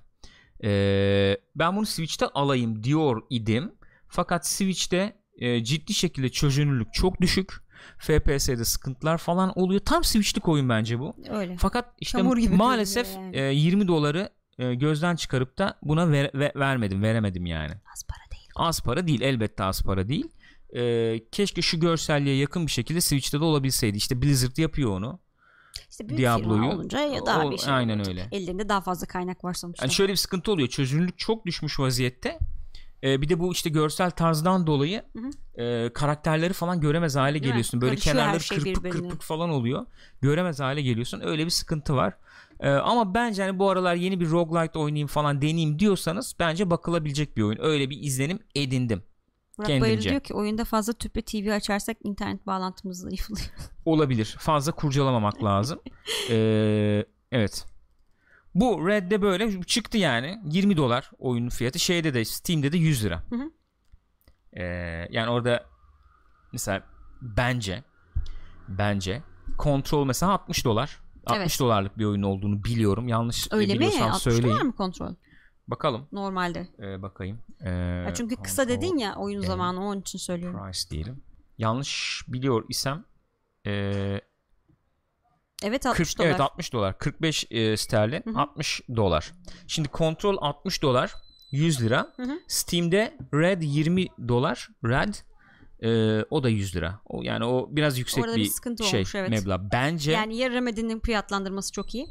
Ee, ben bunu Switch'te alayım diyor idim. Fakat Switch'te E, ciddi şekilde çözünürlük çok düşük. F P S'de sıkıntılar falan oluyor. Tam Switch'lik oyun bence bu. Öyle. Fakat işte maalesef yani. e, yirmi doları e, gözden çıkarıp da buna ver, ver, vermedim, veremedim yani. Az para değil. Az para değil, elbette az para değil. E, keşke şu görselliğe yakın bir şekilde Switch'te de olabilseydi. İşte Blizzard yapıyor onu. İşte büyük Diablo'yu olunca ya daha o, bir şey. Aynen oldu. Öyle. Ellerinde daha fazla kaynak var sonuçta. Yani şöyle bir sıkıntı oluyor. Çözünürlük çok düşmüş vaziyette. Bir de bu işte görsel tarzdan dolayı hı hı. E, karakterleri falan göremez hale değil geliyorsun. Mi? Böyle karışıyor, kenarları şey kırpık birbirine. Kırpık falan oluyor. Göremez hale geliyorsun. Öyle bir sıkıntı var. E, ama bence hani bu aralar yeni bir roguelite oynayayım falan deneyeyim diyorsanız bence bakılabilecek bir oyun. Öyle bir izlenim edindim. Burak kendince. Bayır diyor ki oyunda fazla tüplü T V açarsak internet bağlantımız zayıflıyor. Olabilir. Fazla kurcalamamak lazım. e, evet. Bu Red'de böyle çıktı yani. yirmi dolar oyunun fiyatı. Şeyde de Steam'de de yüz lira. Hı hı. Ee, yani orada mesela bence bence Control mesela altmış dolar. altmış evet. dolarlık bir oyun olduğunu biliyorum. Yanlış Öyle biliyorsam mi? altmış söyleyin. altmış dolar mı Control? Bakalım. Normalde. Ee, bakayım. Ee, çünkü kısa dedin ya oyun zamanı, onun için söylüyorum. Price diyelim. Yanlış biliyor isem eee Evet altmış kırk, dolar. Evet altmış dolar. kırk beş e, sterlin. Hı-hı. altmış dolar. Şimdi Control altmış dolar. yüz lira. Hı-hı. Steam'de Red yirmi dolar. Red e, o da yüz lira. O, yani o biraz yüksek bir, bir şey olmuş, evet. meblağ. Bence. Yani ya Remedy'nin fiyatlandırması çok iyi.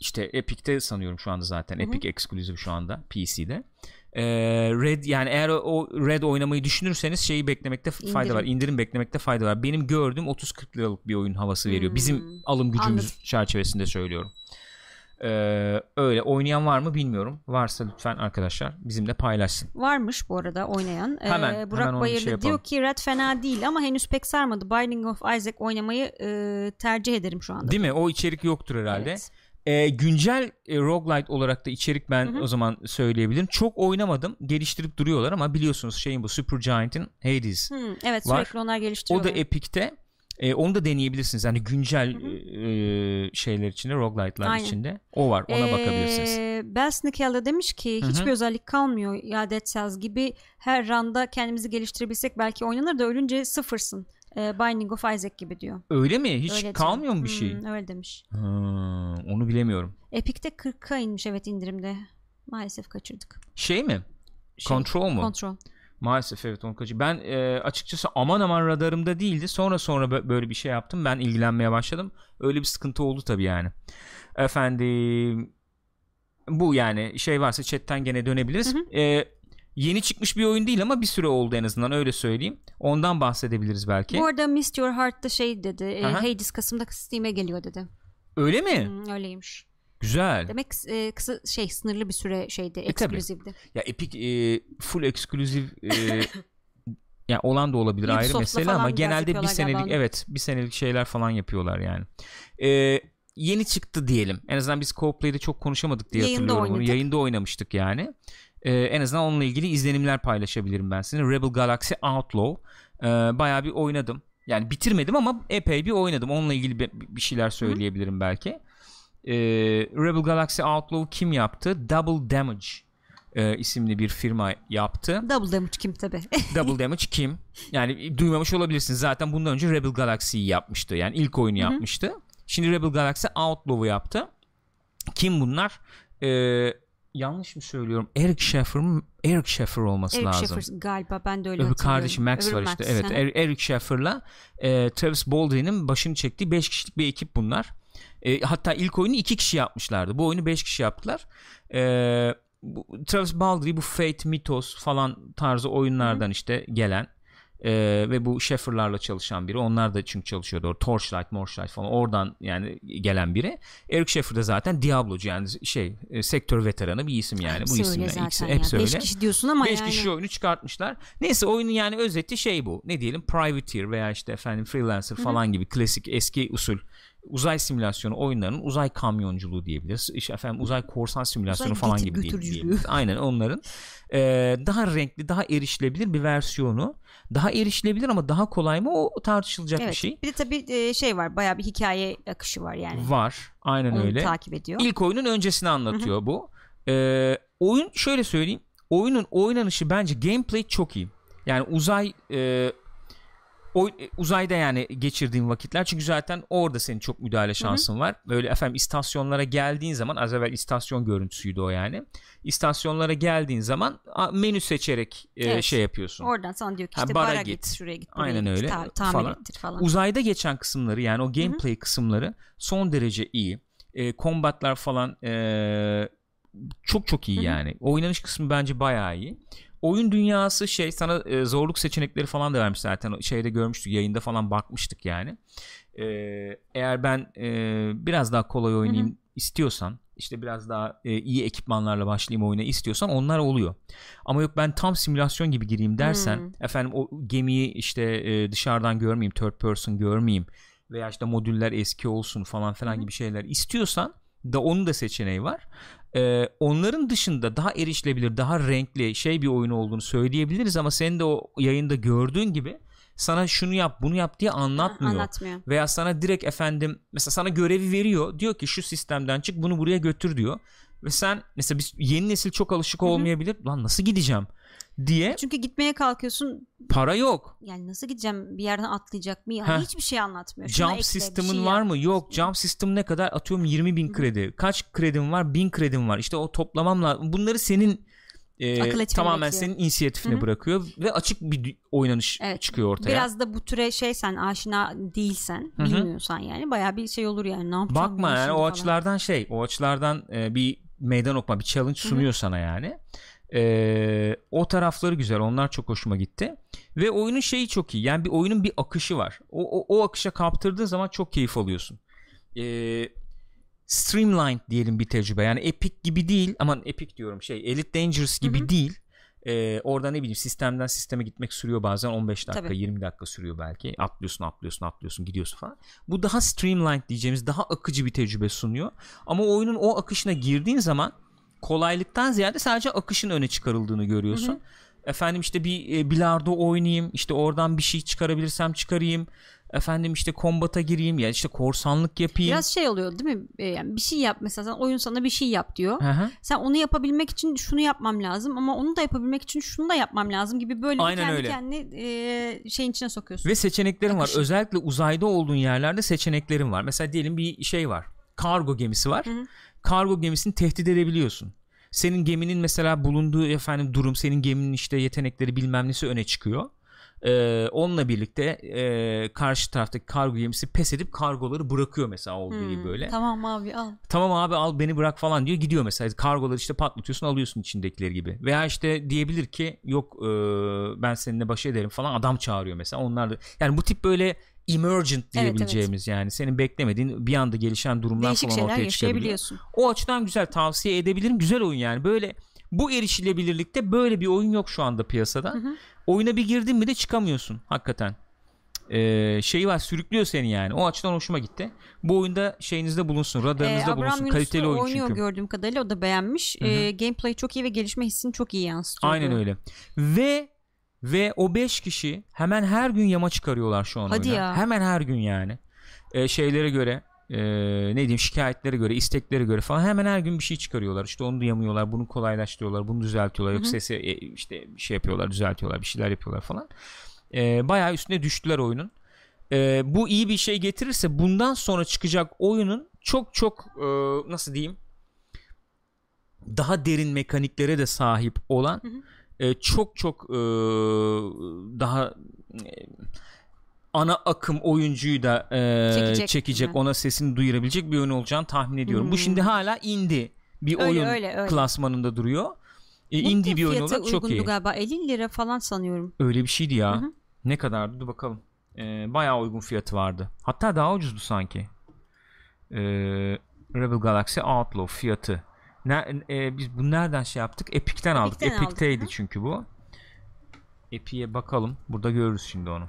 İşte Epic'te sanıyorum şu anda zaten. Hı-hı. Epic Exclusive şu anda P C'de. E, Red yani eğer o Red oynamayı düşünürseniz şeyi beklemekte fayda İndirim. var. İndirim beklemekte fayda var. Benim gördüğüm otuz kırk liralık bir oyun havası veriyor. Hmm. Bizim alım gücümüz Anladım. çerçevesinde söylüyorum. E, öyle oynayan var mı bilmiyorum. Varsa lütfen arkadaşlar bizimle paylaşsın. Varmış bu arada oynayan. Hemen, ee, Burak Bayırlı şey diyor ki Red fena değil ama henüz pek sarmadı. Binding of Isaac oynamayı e, tercih ederim şu anda. Değil mi? O içerik yoktur herhalde. Evet. E, güncel e, roguelite olarak da içerik ben hı hı. o zaman söyleyebilirim. Çok oynamadım. Geliştirip duruyorlar ama biliyorsunuz şeyin bu Supergiant'in Hades hı, evet, var. Sürekli onlar geliştiriyorlar. O da Epic'te. E, onu da deneyebilirsiniz. Yani güncel hı hı. E, şeyler içinde, roguelite'lar Aynen. içinde. O var. Ona ee, bakabilirsiniz. Belsnikel'de demiş ki hiçbir hı hı. özellik kalmıyor ya Dead Cells gibi. Her randa kendimizi geliştirebilsek belki oynanır da ölünce sıfırsın. Binding of Isaac gibi diyor. Öyle mi? Hiç öyle kalmıyor mu bir şey? Hmm, öyle demiş. Hmm, onu bilemiyorum. Epic'te kırka inmiş evet indirimde. Maalesef kaçırdık. Şey mi? Şey, Control mu? Control. Maalesef evet onu kaçırdım. Ben e, açıkçası aman aman radarımda değildi. Sonra sonra böyle bir şey yaptım. Ben ilgilenmeye başladım. Öyle bir sıkıntı oldu tabii yani. Efendim bu yani şey varsa chatten gene dönebiliriz. Hı hı. E, Yeni çıkmış bir oyun değil ama bir süre oldu en azından öyle söyleyeyim. Ondan bahsedebiliriz belki. Bu arada Missed Your Heart'ta şey dedi. E, Hades Kasım'da Steam'e geliyor dedi. Öyle mi? Hmm, öyleymiş. Güzel. Demek e, kısa şey sınırlı bir süre şeydi. E, eksklüzivdi. Ya Epic e, full eksklüziv e, yani olan da olabilir ayrı mesele ama genelde bir senelik galiba. evet bir senelik şeyler falan yapıyorlar yani. E, yeni çıktı diyelim. En azından biz co-play'de çok konuşamadık diye Yayında hatırlıyorum. Oynadık. Yayında oynamıştık yani. e, en azından onunla ilgili izlenimler paylaşabilirim ben size. Rebel Galaxy Outlaw. E, bayağı bir oynadım. Yani bitirmedim ama epey bir oynadım. Onunla ilgili bir şeyler söyleyebilirim belki. E, Rebel Galaxy Outlaw'u kim yaptı? Double Damage e, isimli bir firma yaptı. Double Damage kim tabii. Double Damage kim? Yani duymamış olabilirsiniz. Zaten bundan önce Rebel Galaxy'yi yapmıştı. Yani ilk oyunu yapmıştı. Hı-hı. Şimdi Rebel Galaxy Outlaw'u yaptı. Kim bunlar? Ee, yanlış mı söylüyorum? Erik Schaefer mı? Erik Schaefer olması Erik lazım. Erik Schaefer galiba, ben de öyle Öbür hatırlıyorum. Kardeşim Max Öbür var Max, işte. Evet, er- Erik Schaefer'la e, Travis Baldwin'in başını çektiği beş kişilik bir ekip bunlar. E, hatta ilk oyunu iki kişi yapmışlardı. Bu oyunu beş kişi yaptılar. E, bu, Travis Baldwin bu Fate, Mythos falan tarzı oyunlardan Hı. işte gelen. Ee, ve bu Schaefer'larla çalışan biri. Onlar da çünkü çalışıyordu. Torchlight, Morchlight falan. Oradan yani gelen biri. Erik Schaefer de zaten Diablo'cu. Yani şey e, sektör veteranı bir isim yani. Hepsi bu isimle. Hepsi öyle. Hepsi öyle. beş kişi diyorsun ama beş yani. beş kişi oyunu çıkartmışlar. Neyse oyunun yani özeti şey bu. Ne diyelim? Privateer veya işte efendim freelancer falan Hı-hı. gibi klasik eski usul uzay simülasyonu oyunlarının uzay kamyonculuğu diyebiliriz. İşte efendim uzay korsan simülasyonu uzay falan gibi diyebiliriz. Aynen onların e, daha renkli, daha erişilebilir bir versiyonu. Daha erişilebilir ama daha kolay mı, o tartışılacak evet, bir şey. Bir de tabii şey var, bayağı bir hikaye akışı var yani. Var. Aynen Onu öyle. Takip ediyor. İlk oyunun öncesini anlatıyor Hı-hı. bu. E, oyun şöyle söyleyeyim. Oyunun oynanışı bence gameplay çok iyi. Yani uzay e, O, uzayda yani geçirdiğin vakitler, çünkü zaten orada senin çok müdahale şansın hı hı. var. Böyle efendim istasyonlara geldiğin zaman, az evvel istasyon görüntüsüydü o yani. İstasyonlara geldiğin zaman menü seçerek evet. e, şey yapıyorsun. Oradan sana diyor ki işte ha, bara, bara git, git, şuraya git, buraya Aynen git, öyle. Ta- tamir falan. ettir falan. Uzayda geçen kısımları yani o gameplay hı hı. kısımları son derece iyi. E, kombatlar falan e, çok çok iyi hı hı. yani. Oynanış kısmı bence bayağı iyi. Oyun dünyası şey sana e, zorluk seçenekleri falan da vermiş zaten, şeyde görmüştük, yayında falan bakmıştık yani. Ee, eğer ben e, biraz daha kolay oynayayım Hı-hı. istiyorsan, işte biraz daha e, iyi ekipmanlarla başlayayım oyuna istiyorsan onlar oluyor. Ama yok ben tam simülasyon gibi gireyim dersen Hı-hı. efendim o gemiyi işte e, dışarıdan görmeyeyim, third person görmeyeyim veya işte modüller eski olsun falan falan Hı-hı. gibi şeyler istiyorsan da onun da seçeneği var. Ee, onların dışında daha erişilebilir, daha renkli şey bir oyun olduğunu söyleyebiliriz ama senin de o yayında gördüğün gibi sana şunu yap bunu yap diye anlatmıyor. anlatmıyor. Veya sana direkt efendim mesela sana görevi veriyor, diyor ki şu sistemden çık bunu buraya götür diyor. Ve sen mesela biz yeni nesil çok alışık olmayabilir. Hı-hı. Lan nasıl gideceğim diye. Çünkü gitmeye kalkıyorsun. Para yok. Yani nasıl gideceğim, bir yerden atlayacak mı? Yani hiçbir şey anlatmıyor. Şuna jump sistemin şey var mı? Yok. Jump sistem ne kadar? Atıyorum yirmi bin Hı-hı. kredi. Kaç kredim var? bin kredim var. İşte o toplamamla bunları senin e, tamamen gerekiyor. Senin inisiyatifine Hı-hı. bırakıyor ve açık bir oynanış evet. çıkıyor ortaya. Biraz da bu türe şey sen aşina değilsen Hı-hı. bilmiyorsan yani bayağı bir şey olur yani. Ne yapacağım? Bakma yani o açılardan şey o açılardan e, bir meydan okuma, bir challenge sunuyor Hı-hı. sana yani. Ee, o tarafları güzel, onlar çok hoşuma gitti ve oyunun şeyi çok iyi yani, bir oyunun bir akışı var, o, o, o akışa kaptırdığın zaman çok keyif alıyorsun. ee, streamlined diyelim bir tecrübe yani, Epic gibi değil, aman Epic diyorum şey Elite Dangerous gibi Hı-hı. değil. Ee, orada ne bileyim sistemden sisteme gitmek sürüyor bazen on beş dakika Tabii. yirmi dakika sürüyor belki, atlıyorsun atlıyorsun atlıyorsun gidiyorsun falan. Bu daha streamlined diyeceğimiz daha akıcı bir tecrübe sunuyor ama oyunun o akışına girdiğin zaman kolaylıktan ziyade sadece akışın öne çıkarıldığını görüyorsun. Hı hı. Efendim işte bir e, bilardo oynayayım, işte oradan bir şey çıkarabilirsem çıkarayım. Efendim işte kombata gireyim ya, işte korsanlık yapayım. Biraz şey oluyor değil mi? Yani bir şey yap mesela, oyun sana bir şey yap diyor. Hı-hı. Sen onu yapabilmek için şunu yapmam lazım ama onu da yapabilmek için şunu da yapmam lazım gibi böyle bir kendi öyle. kendini e, şeyin içine sokuyorsun. Ve seçeneklerin Akış. var. Özellikle uzayda olduğun yerlerde seçeneklerin var. Mesela diyelim bir şey var. Kargo gemisi var. Hı-hı. Kargo gemisini tehdit edebiliyorsun. Senin geminin mesela bulunduğu efendim durum, senin geminin işte yetenekleri bilmem nesi öne çıkıyor. Ee, onunla birlikte e, karşı taraftaki kargo gemisi pes edip kargoları bırakıyor mesela olduğu hmm, gibi böyle. Tamam abi al. Tamam abi al beni bırak falan diyor, gidiyor mesela. Kargoları işte patlatıyorsun, alıyorsun içindekileri gibi. Veya işte diyebilir ki yok e, ben seninle baş ederim falan, adam çağırıyor mesela. Onlar da yani bu tip böyle emergent diyebileceğimiz evet, evet. yani senin beklemediğin bir anda gelişen durumlar Değişik falan ortaya çıkabiliyor. O açıdan güzel, tavsiye edebilirim. Güzel oyun yani, böyle bu erişilebilirlikte böyle bir oyun yok şu anda piyasada. Hı hı. Oyuna bir girdin mi de çıkamıyorsun hakikaten. e, şeyi var, sürüklüyor seni yani. O açıdan hoşuma gitti. Bu oyunda şeyinizde bulunsun, radarınızda e, bulunsun. Kaliteli oyun oynuyor çünkü. Gördüğüm kadarıyla o da beğenmiş. E, Gameplay'i çok iyi ve gelişme hissini çok iyi yansıtıyor. Aynen öyle. Ve ve o beş kişi hemen her gün yama çıkarıyorlar şu an. Hadi oyuna. Ya. Hemen her gün yani. E, şeylere göre, e, ne diyeyim, şikayetlere göre, isteklere göre falan hemen her gün bir şey çıkarıyorlar. İşte onu duyamıyorlar, bunu kolaylaştırıyorlar, bunu düzeltiyorlar. Yok sesi e, işte şey yapıyorlar, düzeltiyorlar, bir şeyler yapıyorlar falan. E, bayağı üstüne düştüler oyunun. E, bu iyi bir şey getirirse bundan sonra çıkacak oyunun çok çok e, nasıl diyeyim, daha derin mekaniklere de sahip olan, hı hı. E, çok çok e, daha e, ana akım oyuncuyu da e, çekecek, çekecek ona sesini duyurabilecek bir oyun olacağını tahmin ediyorum. Hmm. Bu şimdi hala indie bir öyle, oyun öyle, öyle. Klasmanında duruyor. E, indie bir oyun olarak çok iyi. Galiba elli lira falan sanıyorum. Öyle bir şeydi ya. Hı-hı. Ne kadardı? Dur bakalım. E, bayağı uygun fiyatı vardı. Hatta daha ucuzdu sanki. E, Rebel Galaxy Outlaw fiyatı. Ne, e, biz bunu nereden şey yaptık? Epic'ten aldık. Epic'ten Epic'teydi aldık. Çünkü bu. Epic'e bakalım. Burada görürüz şimdi onu.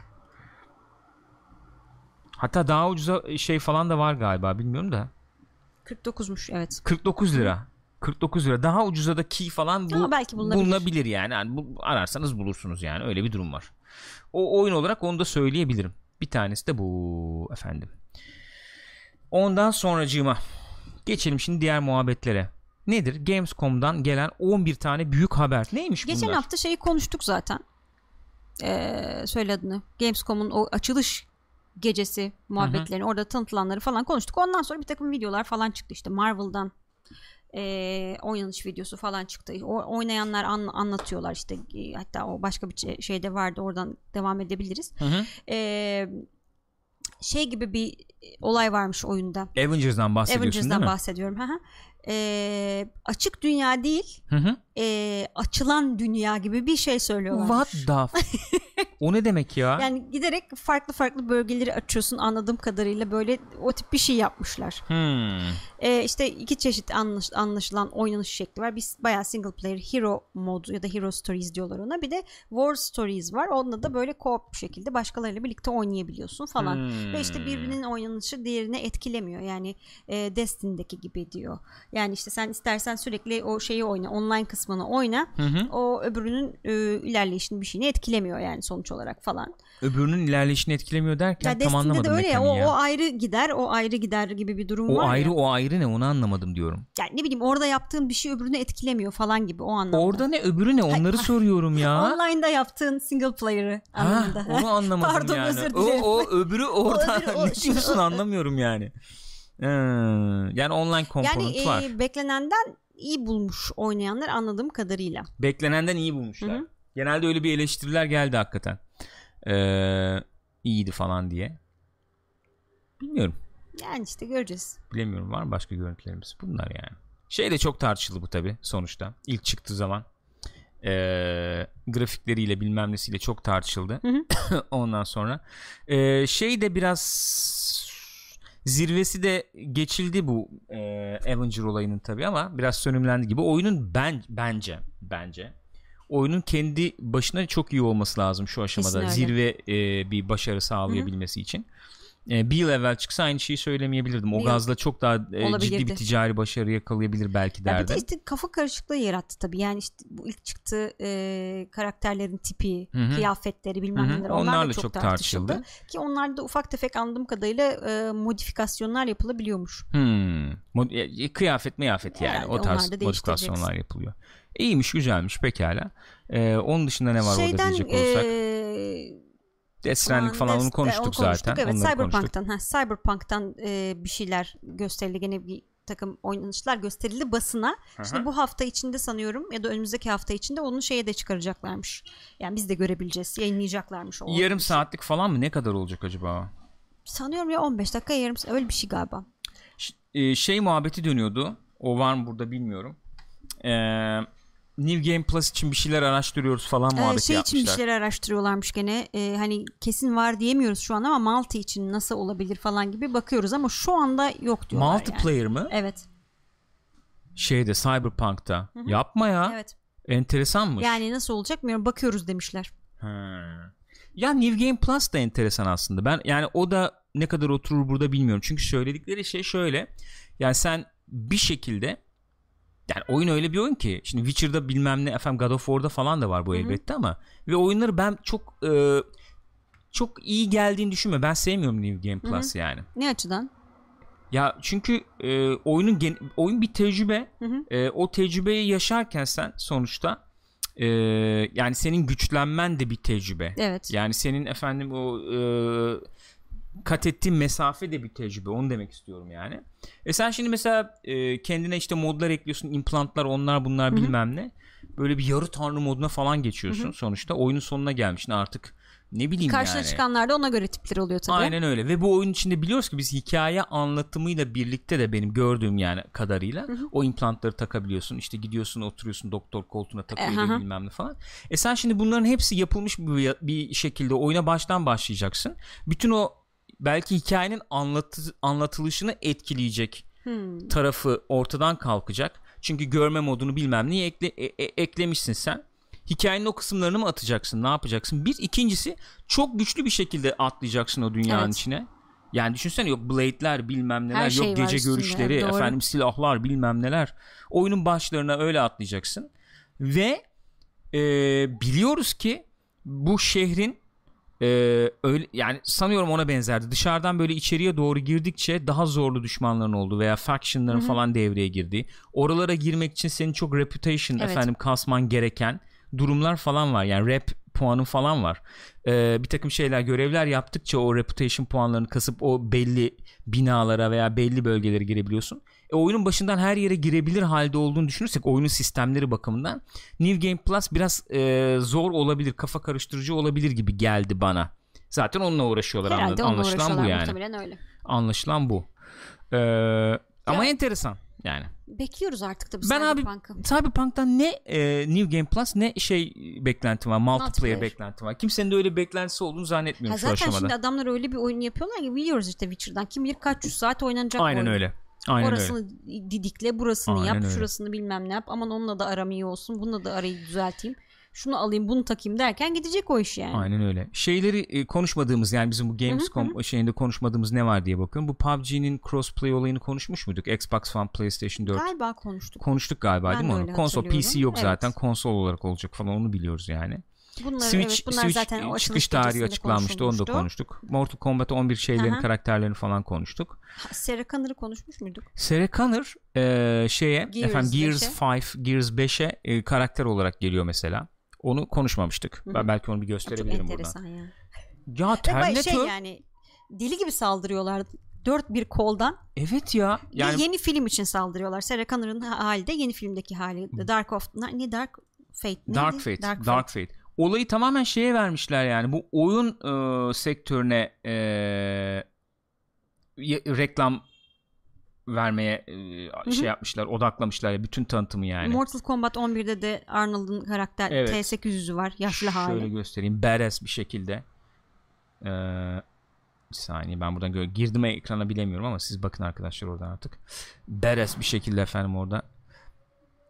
Hatta daha ucuza şey falan da var galiba, bilmiyorum da. kırk dokuzmuş evet. kırk dokuz lira. kırk dokuz lira. Daha ucuza da key falan bu, belki bulunabilir. bulunabilir yani. Yani bu, ararsanız bulursunuz yani. Öyle bir durum var. O oyun olarak onu da söyleyebilirim. Bir tanesi de bu efendim. Ondan sonracığıma geçelim şimdi diğer muhabbetlere. Nedir? Gamescom'dan gelen on bir tane büyük haber. Neymiş bunlar? Geçen hafta şeyi konuştuk zaten. Ee, söyle adını. Gamescom'un o açılış gecesi muhabbetlerini, hı hı. orada tanıtılanları falan konuştuk. Ondan sonra bir takım videolar falan çıktı. İşte Marvel'dan e, oynanış videosu falan çıktı. O, oynayanlar an, anlatıyorlar işte. E, hatta o başka bir şey de vardı. Oradan devam edebiliriz. Hı hı. E, şey gibi bir olay varmış oyunda. Avengers'dan bahsediyorsun, Avengers'dan değil mi? Bahsediyorum. Hı hı. E, açık dünya değil, hı hı. E, açılan dünya gibi bir şey söylüyorlar. What the f- O ne demek ya? Yani giderek farklı farklı bölgeleri açıyorsun anladığım kadarıyla, böyle o tip bir şey yapmışlar. Hmm. E, işte iki çeşit anlaş- anlaşılan oynanış şekli var. Bir bayağı single player hero modu ya da hero stories diyorlar ona. Bir de war stories var. Onunla da böyle co-op şekilde başkalarıyla birlikte oynayabiliyorsun falan. Hmm. Ve işte birbirinin oynanışı diğerini etkilemiyor. Yani e, Destiny'deki gibi diyor. Yani işte sen istersen sürekli o şeyi oyna, online kısmını oyna. Hı hı. O öbürünün e, ilerleyişini, bir şeyini etkilemiyor yani sonuç olarak falan. Öbürünün ilerleyişini etkilemiyor derken ya, tam anlamadım. Destiny'de de öyle ya, o, ya. O ayrı gider, o ayrı gider gibi bir durum o var. O ayrı, ya. O ayrı ne, onu anlamadım diyorum. Yani ne bileyim, orada yaptığın bir şey öbürünü etkilemiyor falan gibi o anlamda. Orada ne öbürü ne, onları soruyorum ya. Online'da yaptığın single player'ı anlamda. Onu anlamadım. Pardon, yani. Özür dilerim. O, o öbürü orada o, öbürü, o, ne diyorsun anlamıyorum yani. Yani online komponent yani, var. Yani e, beklenenden iyi bulmuş oynayanlar anladığım kadarıyla. Beklenenden iyi bulmuşlar. Hı-hı. Genelde öyle bir eleştiriler geldi hakikaten. Ee, iyiydi falan diye. Bilmiyorum. Yani işte göreceğiz. Bilemiyorum, var mı başka görüntülerimiz? Bunlar yani. Şey de çok tartışıldı bu tabii sonuçta. İlk çıktığı zaman e, grafikleriyle bilmem nesiyle çok tartışıldı. Ondan sonra e, şey de biraz... Zirvesi de geçildi bu e, Avenger olayının tabii, ama biraz sönümlendi gibi. Oyunun ben, bence bence oyunun kendi başına çok iyi olması lazım şu aşamada. Kesin zirve e, bir başarı sağlayabilmesi, hı-hı. için. E, bir yıl evvel çıksa aynı şeyi söylemeyebilirdim. O gazla çok daha e, ciddi bir ticari başarı yakalayabilir belki derdim. Ya bir de işte kafa karışıklığı yarattı tabii. Yani işte bu ilk çıktığı e, karakterlerin tipi, hı-hı. kıyafetleri bilmem neler, onlar onlarla da çok, çok tartışıldı. tartışıldı. Ki onlarda ufak tefek anladığım kadarıyla e, modifikasyonlar yapılabiliyormuş. Hmm. Mod- e, kıyafet meyafet yani, yani o tarz modifikasyonlar yapılıyor. İyiymiş, güzelmiş, pekala. E, onun dışında ne var Şeyden, orada diyecek olursak? E... Esrenlik falan, falan onu konuştuk, onu konuştuk zaten. Evet, Onları Cyberpunk'tan, konuştuk. Ha, Cyberpunk'tan e, bir şeyler gösterildi. Gene bir takım oynanışlar gösterildi basına. Aha. Şimdi bu hafta içinde sanıyorum ya da önümüzdeki hafta içinde onu şeye de çıkaracaklarmış. Yani biz de görebileceğiz, yayınlayacaklarmış. O yarım saatlik şey falan mı? Ne kadar olacak acaba? Sanıyorum ya on beş dakika, yarım saat, öyle bir şey galiba. Ş- e, şey muhabbeti dönüyordu. O var mı burada bilmiyorum. Eee... New Game Plus için bir şeyler araştırıyoruz falan ee, muhabbeti şey yapmışlar. Şey için bir şeyler araştırıyorlarmış gene. Ee, hani kesin var diyemiyoruz şu an ama Multi için nasıl olabilir falan gibi bakıyoruz ama şu anda yok diyorlar. Multiplayer yani. Mı? Evet. Şeyde, Cyberpunk'ta. Hı-hı. Yapma ya. Evet. Enteresanmış. Yani nasıl olacak bilmiyorum. Bakıyoruz demişler. Hmm. Ya New Game Plus da enteresan aslında. Ben yani o da ne kadar oturur burada bilmiyorum. Çünkü söyledikleri şey şöyle. Yani sen bir şekilde, yani oyun öyle bir oyun ki, şimdi Witcher'da bilmem ne, efendim God of War'da falan da var bu, hı-hı, elbette ama ve oyunları ben çok e, çok iyi geldiğini düşünmüyorum. Ben sevmiyorum New Game Plus, hı-hı, yani. Ne açıdan? Ya çünkü e, oyunun gen- oyun bir tecrübe. E, o tecrübeyi yaşarken sen sonuçta e, yani senin güçlenmen de bir tecrübe. Evet. Yani senin efendim o e, kat ettiğin mesafe de bir tecrübe. Onu demek istiyorum yani. E sen şimdi mesela e, kendine işte modlar ekliyorsun. İmplantlar, onlar bunlar, hı-hı, bilmem ne. Böyle bir yarı tanrı moduna falan geçiyorsun, hı-hı, sonuçta. Oyunun sonuna gelmişsin artık. Ne bileyim karşına yani. Karşına çıkanlar da ona göre tipler oluyor tabii. Aynen öyle. Ve bu oyun içinde biliyoruz ki biz hikaye anlatımıyla birlikte de, benim gördüğüm yani kadarıyla, hı hı, o implantları takabiliyorsun. İşte gidiyorsun, oturuyorsun doktor koltuğuna, takıyor e, bilmem ne falan. E sen şimdi bunların hepsi yapılmış bir, bir şekilde oyuna baştan başlayacaksın. Bütün o belki hikayenin anlatı, anlatılışını etkileyecek, hı, tarafı ortadan kalkacak. Çünkü görme modunu bilmem neye ekle, e, e, eklemişsin sen. Hikayenin o kısımlarını mı atacaksın? Ne yapacaksın? Bir. İkincisi, çok güçlü bir şekilde atlayacaksın o dünyanın, evet, içine. Yani düşünsene, yok blade'ler bilmem neler, şey yok gece görüşleri, doğru, efendim silahlar bilmem neler. Oyunun başlarına öyle atlayacaksın. Ve e, biliyoruz ki bu şehrin e, öyle, yani sanıyorum ona benzerdi. Dışarıdan böyle içeriye doğru girdikçe daha zorlu düşmanların olduğu veya factionların, hı-hı, falan devreye girdiği. Oralara girmek için senin çok reputation, evet, efendim kasman gereken durumlar falan var. Yani rep puanın falan var. Ee, bir takım şeyler, görevler yaptıkça o reputation puanlarını kasıp o belli binalara veya belli bölgelere girebiliyorsun. E, oyunun başından her yere girebilir halde olduğunu düşünürsek oyunun sistemleri bakımından New Game Plus biraz e, zor olabilir, kafa karıştırıcı olabilir gibi geldi bana. Zaten onunla uğraşıyorlar. Herhalde onunla anlaşılan uğraşıyorlar, bu yani. Öyle. Anlaşılan bu. Ee, ama enteresan. Yani. Bekliyoruz artık tabii. Ben abi Cyberpunk'tan ne e, New Game Plus ne şey beklentim var, multiplayer beklentim var. Kimsenin de öyle bir beklentisi olduğunu zannetmiyorum ha, şu aşamada. Zaten şimdi adamlar öyle bir oyun yapıyorlar ki biliyoruz işte Witcher'dan kim bilir kaç yüz saat oynanacak. Aynen oyun. Öyle. Aynen orasını öyle. Didikle, burasını aynen yap, öyle. Şurasını bilmem ne yap. Aman onunla da aram iyi olsun, bununla da arayı düzelteyim. Şunu alayım, bunu takayım derken gidecek o iş yani. Aynen öyle. Şeyleri e, konuşmadığımız, yani bizim bu Gamescom, hı hı, şeyinde konuşmadığımız ne var diye bakıyorum. Bu P U B G'nin crossplay olayını konuşmuş muyduk? Xbox One, PlayStation dört. Galiba konuştuk. Konuştuk galiba ben değil mi onu? Konsol, P C yok, evet, zaten. Konsol olarak olacak falan, onu biliyoruz yani. Bunları, Switch, evet, bunlar Switch zaten çıkış tarihi açıklanmıştı, onu da konuştuk. Mortal Kombat on bir şeylerin, hı hı, karakterlerini falan konuştuk. Ha, Sarah Connor'ı konuşmuş muyduk? Sarah Connor e, şeye, Gears, efendim, Gears beşe. Gears beşe e, karakter olarak geliyor mesela. Onu konuşmamıştık. Hı-hı. Ben belki onu bir gösterebilirim buradan. Çok enteresan buradan. Ya. Ya Terminator. Şey yani, deli gibi saldırıyorlar. Dört bir koldan. Evet ya. Yani... Yeni film için saldırıyorlar. Sarah Connor'ın hali de yeni filmdeki hali. The Dark of... Ne Dark Fate? Neydi? Dark Fate. Dark, Dark Fate. Fate. Olayı tamamen şeye vermişler yani. Bu oyun e, sektörüne e, reklam vermeye e, şey yapmışlar, odaklamışlar ya, bütün tanıtımı yani. Mortal Kombat on birde de Arnold'un karakter, evet, T sekiz yüzü var, yaşlı hali. Şöyle göstereyim, badass bir şekilde. Ee, bir saniye, ben buradan gö- girdim ekrana bilemiyorum ama siz bakın arkadaşlar oradan artık. Badass bir şekilde efendim orada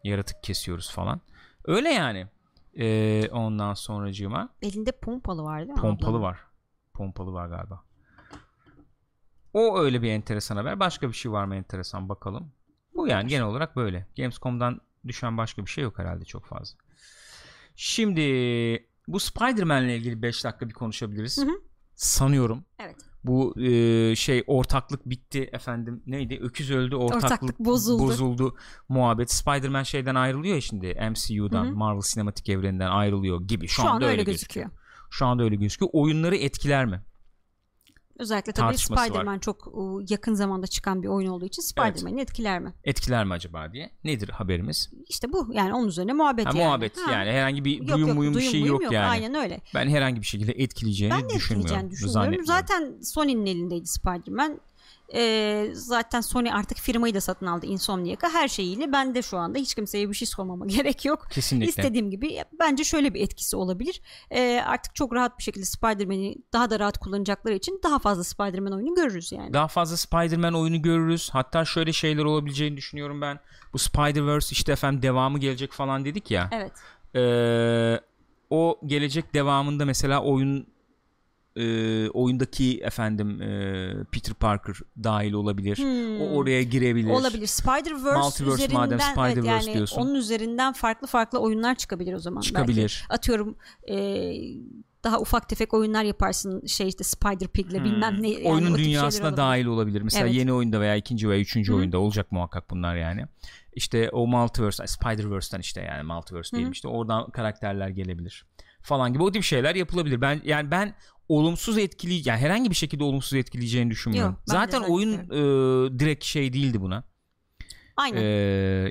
yaratık kesiyoruz falan. Öyle yani. Ee, ondan sonracığıma. Elinde pompalı var değil mi? Pompalı var. Pompalı var galiba. O öyle bir enteresan haber. Başka bir şey var mı enteresan, bakalım. Bu yani genel olarak böyle. Gamescom'dan düşen başka bir şey yok herhalde çok fazla. Şimdi bu Spider-Man'le ilgili beş dakika bir konuşabiliriz. Hı hı. Sanıyorum. Evet. Bu e, şey ortaklık bitti efendim. Neydi? Öküz öldü, ortaklık, ortaklık bozuldu. bozuldu muhabbet. Spider-Man şeyden ayrılıyor şimdi. M C U'dan, hı hı, Marvel Sinematik Evreni'nden ayrılıyor gibi. Şu, Şu anda an öyle gözüküyor. gözüküyor. Şu anda öyle gözüküyor. Oyunları etkiler mi? Özellikle tabii Spider-Man var. Çok yakın zamanda çıkan bir oyun olduğu için Spider-Man'i, evet, etkiler mi? Etkiler mi acaba diye. Nedir haberimiz? İşte bu yani, onun üzerine muhabbet ha, yani. Muhabbet ha. Yani herhangi bir yok, duyum yok, muyum bir şey yok, yok yani. Aynen öyle. Ben herhangi bir şekilde etkileyeceğini ben düşünmüyorum. Ben düşünmüyorum. Zaten Sony'nin elindeydi Spider-Man. Ee, zaten Sony artık firmayı da satın aldı, Insomniac'a, her şeyiyle. Ben de şu anda hiç kimseye bir şey sormama gerek yok. Kesinlikle. İstediğim gibi. Bence şöyle bir etkisi olabilir. Ee, artık çok rahat bir şekilde Spider-Man'i daha da rahat kullanacakları için daha fazla Spider-Man oyunu görürüz yani. Daha fazla Spider-Man oyunu görürüz. Hatta şöyle şeyler olabileceğini düşünüyorum ben. Bu Spider-Verse işte efendim devamı gelecek falan dedik ya. Evet. Ee, o gelecek devamında mesela oyun e, oyundaki efendim e, Peter Parker dahil olabilir. Hmm. O oraya girebilir. Olabilir. Spider-Verse üzerinden madem Spider-Verse evet, yani diyorsun. Onun üzerinden farklı farklı oyunlar çıkabilir o zaman. Çıkabilir. Belki. Atıyorum eee daha ufak tefek oyunlar yaparsın, şey işte Spider Pig'le hmm. bilmem ne. Yani oyunun dünyasına olabilir. Dahil olabilir. Mesela evet. Yeni oyunda veya ikinci veya üçüncü hmm. oyunda olacak muhakkak bunlar yani. İşte o Multiverse, Spider-Verse'den işte yani Multiverse diyelim hmm. işte oradan karakterler gelebilir falan gibi o tip şeyler yapılabilir. Ben yani ben olumsuz etkileyici, yani herhangi bir şekilde olumsuz etkileyeceğini düşünmüyorum. Yok, zaten oyun e, direkt şey değildi buna. Aynen. E,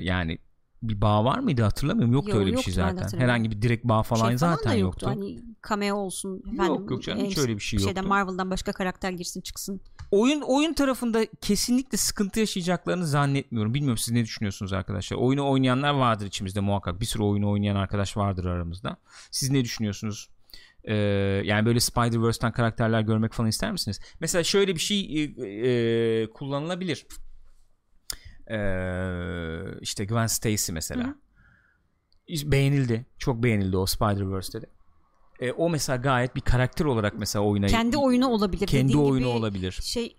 yani bir bağ var mıydı hatırlamıyorum. Yoktu yok, öyle bir yoktu, şey zaten. Herhangi bir direkt bağ falan, şey falan zaten yoktu. yoktu. Hani cameo olsun. Efendim, yok yok canım hiç öyle bir şey yoktu. Şeyden, Marvel'dan başka karakter girsin çıksın. Oyun oyun tarafında kesinlikle sıkıntı yaşayacaklarını zannetmiyorum. Bilmiyorum siz ne düşünüyorsunuz arkadaşlar. Oyunu oynayanlar vardır içimizde muhakkak. Bir sürü oyunu oynayan arkadaş vardır aramızda. Siz ne düşünüyorsunuz? Ee, yani böyle Spider-Verse'den karakterler görmek falan ister misiniz? Mesela şöyle bir şey e, e, kullanılabilir. Ee, işte Gwen Stacy mesela. Hı. Beğenildi. Çok beğenildi o Spider-Verse'de de. Ee, o mesela gayet bir karakter olarak mesela oyuna kendi oyunu olabilir. Kendi Dediğin oyunu olabilir. Şey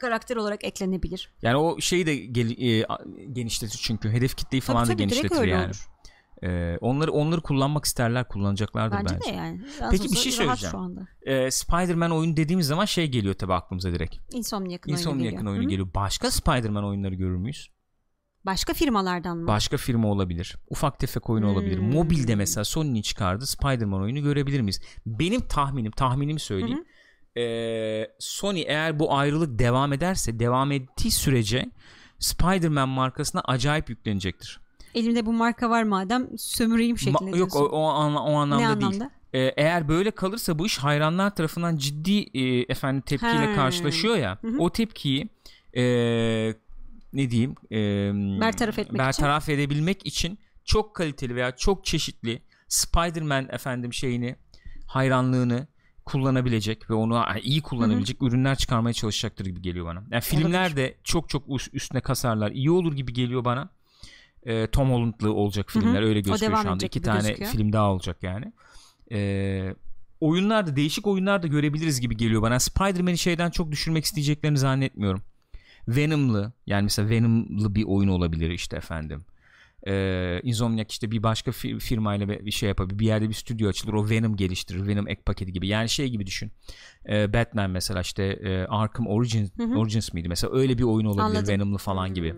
karakter olarak eklenebilir. Yani o şeyi de gel- e, genişletir çünkü. Hedef kitleyi falan tabii, da tabii, genişletir yani. Ee, onları onları kullanmak isterler, kullanacaklardır bence. Bence de yani. Biraz peki bir şey söyleyeceğim. Ee, Spider-Man oyunu dediğimiz zaman şey geliyor tabii aklımıza direkt. Insomniac'ın oyunu geliyor. oyunu Hı-hı. geliyor. Başka Spider-Man oyunları görür müyüz? Başka firmalardan mı? Başka firma olabilir. Ufak tefek oyunu hmm. olabilir. Mobilde mesela Sony'nin çıkardığı Spider-Man oyunu görebilir miyiz? Benim tahminim, tahminimi söyleyeyim. Ee, Sony eğer bu ayrılık devam ederse, devam ettiği sürece Spider-Man markasına acayip yüklenecektir. Elimde bu marka var madem sömüreyim şeklinde. Ma- yok o, o, anla, o anlamda ne değil. Anlamda? Ee, eğer böyle kalırsa bu iş hayranlar tarafından ciddi e, efendim tepkiyle ha. karşılaşıyor ya. Hı-hı. O tepkiyi e, ne diyeyim? E, bertaraf etmek bertaraf için. edebilmek için çok kaliteli veya çok çeşitli Spider-Man efendim şeyini, hayranlığını kullanabilecek ve onu yani iyi kullanabilecek Hı-hı. ürünler çıkarmaya çalışacaktır gibi geliyor bana. Yani filmler de çok çok üstüne kasarlar. İyi olur gibi geliyor bana. Tom Holland'lı olacak filmler, hı hı. öyle gözüküyor şu anda. İki tane gözüküyor. Film daha olacak yani. Ee, oyunlarda, değişik oyunlarda görebiliriz gibi geliyor bana. Spider-Man'i şeyden çok düşürmek isteyeceklerini zannetmiyorum. Venom'lı, yani mesela Venom'lı bir oyun olabilir işte efendim. Ee, Insomniac işte bir başka firmayla bir şey yapabilir. Bir yerde bir stüdyo açılır, o Venom geliştirir. Venom ek paketi gibi. Yani şey gibi düşün. Ee, Batman mesela işte e, Arkham Origins, hı hı. Origins miydi? Mesela öyle bir oyun olabilir. Anladım. Venom'lı falan hı. gibi.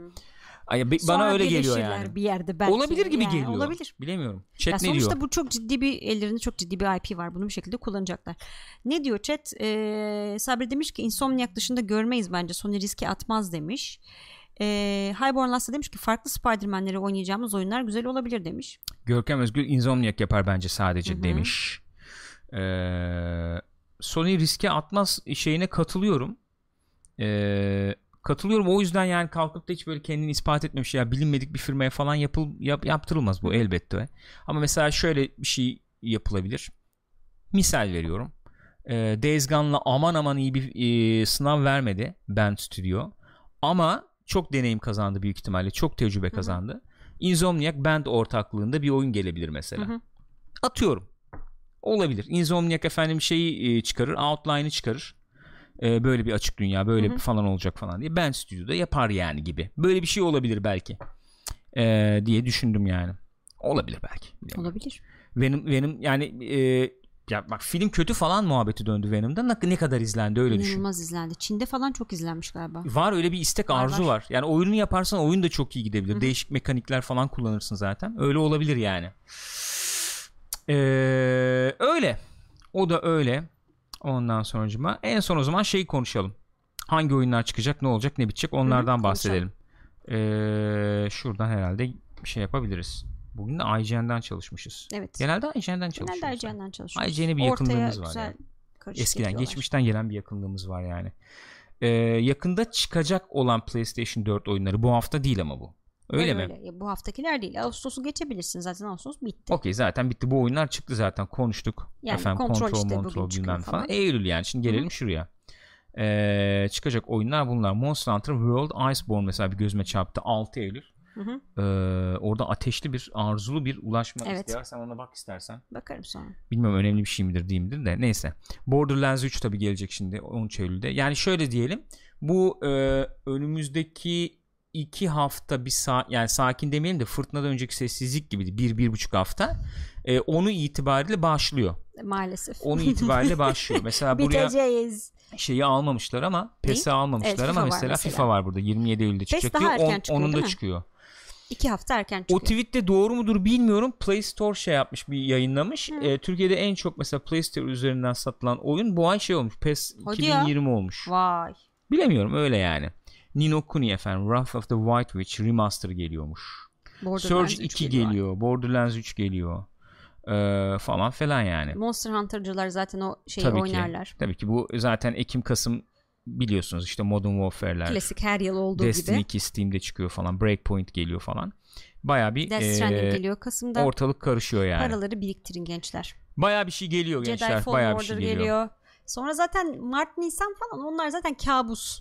Ay, be, bana öyle geliyor yani. Bir yerde belki olabilir gibi yani, geliyor. Olabilir. Bilemiyorum. Chat ne diyor? Sonuçta bu çok ciddi bir, ellerinde çok ciddi bir I P var. Bunu bir şekilde kullanacaklar. Ne diyor chat? Ee, Sabri demiş ki Insomniac dışında görmeyiz bence. Sony riske atmaz demiş. Ee, Highborn Lasta demiş ki farklı Spider-Man'leri oynayacağımız oyunlar güzel olabilir demiş. Görkem Özgür Insomniac yapar bence sadece Hı-hı. demiş. Ee, Sony riske atmaz şeyine katılıyorum. Eee Katılıyorum, o yüzden yani kalkıp da hiç böyle kendini ispat etmemiş ya bilinmedik bir firmaya falan yapıl, yap, yaptırılmaz bu elbette. Ama mesela şöyle bir şey yapılabilir. Misal veriyorum. E, Days Gone'la aman aman iyi bir e, sınav vermedi Band Studio. Ama çok deneyim kazandı büyük ihtimalle. Çok tecrübe Hı-hı. kazandı. Insomniac Band ortaklığında bir oyun gelebilir mesela. Hı-hı. Atıyorum. Olabilir. Insomniac efendim şeyi e, çıkarır. Outline'ı çıkarır. Böyle bir açık dünya böyle Hı-hı. falan olacak falan diye ben stüdyoda yapar yani gibi böyle bir şey olabilir belki ee, diye düşündüm yani olabilir belki yani. Olabilir Venom, Venom yani e, ya bak film kötü falan muhabbeti döndü Venom'da ne, ne kadar izlendi öyle İnanılmaz düşün inanılmaz izlendi Çin'de falan çok izlenmiş galiba var öyle bir istek var, arzu var. var yani oyunu yaparsan oyun da çok iyi gidebilir Hı-hı. değişik mekanikler falan kullanırsın zaten öyle olabilir yani ee, öyle o da öyle. Ondan sonucuma en son o zaman şey konuşalım. Hangi oyunlar çıkacak, ne olacak, ne bitecek onlardan Hı, bahsedelim. Ee, şuradan herhalde bir şey yapabiliriz. Bugün de I G N'den çalışmışız. Evet. Genelde I G N'den çalışıyoruz. Genelde I G N'den çalışıyoruz. I G N'e bir yakınlığımız Ortaya var. Yani. Eskiden, ediyorlar. geçmişten gelen bir yakınlığımız var yani. Ee, yakında çıkacak olan PlayStation dört oyunları bu hafta değil ama bu. Öyle, öyle mi? Öyle. Ya, bu haftakiler değil. Ağustos'u geçebilirsin zaten. Ağustos bitti. Okey zaten bitti. Bu oyunlar çıktı zaten. Konuştuk. Yani Efendim, kontrol, kontrol işte kontrol, bugün falan. falan. Eylül yani. Şimdi gelelim Hı-hı. şuraya. Ee, çıkacak oyunlar bunlar. Monster Hunter World Iceborne mesela bir gözüme çarptı. altı Eylül. Hı hı. Ee, orada ateşli bir, arzulu bir ulaşma evet. istiyor. Sen ona bak istersen. Bakarım sonra. Bilmiyorum önemli bir şey midir değil midir de neyse. Borderlands üç tabii gelecek şimdi on Eylül'de. Yani şöyle diyelim. Bu e, önümüzdeki iki hafta bir saat, yani sakin demeyelim de fırtınadan önceki sessizlik gibiydi. Bir, bir buçuk hafta. E, onu itibariyle başlıyor. Maalesef. Onu itibariyle başlıyor. Mesela buraya biteceğiz. Şeyi almamışlar ama P E S'i almamışlar evet, ama FIFA mesela, mesela FIFA var burada. yirmi yedi Eylül'de çıkacak diyor. on, çıkıyor, onun da çıkıyor. İki hafta erken çıkıyor. O tweette doğru mudur bilmiyorum. Play Store şey yapmış, bir yayınlamış. E, Türkiye'de en çok mesela Play Store üzerinden satılan oyun bu ay şey olmuş. P E S Hadi iki bin yirmi ya. Olmuş. Vay. Bilemiyorum öyle yani. Nino Kuni efendim. Wrath of the White Witch Remaster geliyormuş. Surge iki geliyor. geliyor. Borderlands üç geliyor. Ee, falan falan yani. Monster Hunter'cılar zaten o şeyi tabii oynarlar. Ki, tabii ki bu zaten Ekim-Kasım biliyorsunuz işte Modern Warfare'ler. Klasik her yıl olduğu Destiny gibi. Destiny iki Steam'de çıkıyor falan. Breakpoint geliyor falan. Bayağı bir e, geliyor. Kasım'da ortalık karışıyor yani. Paraları biriktirin gençler. Bayağı bir şey geliyor gençler. Jedi Fallen Order şey geliyor. geliyor. Sonra zaten Mart, Nisan falan onlar zaten kabus.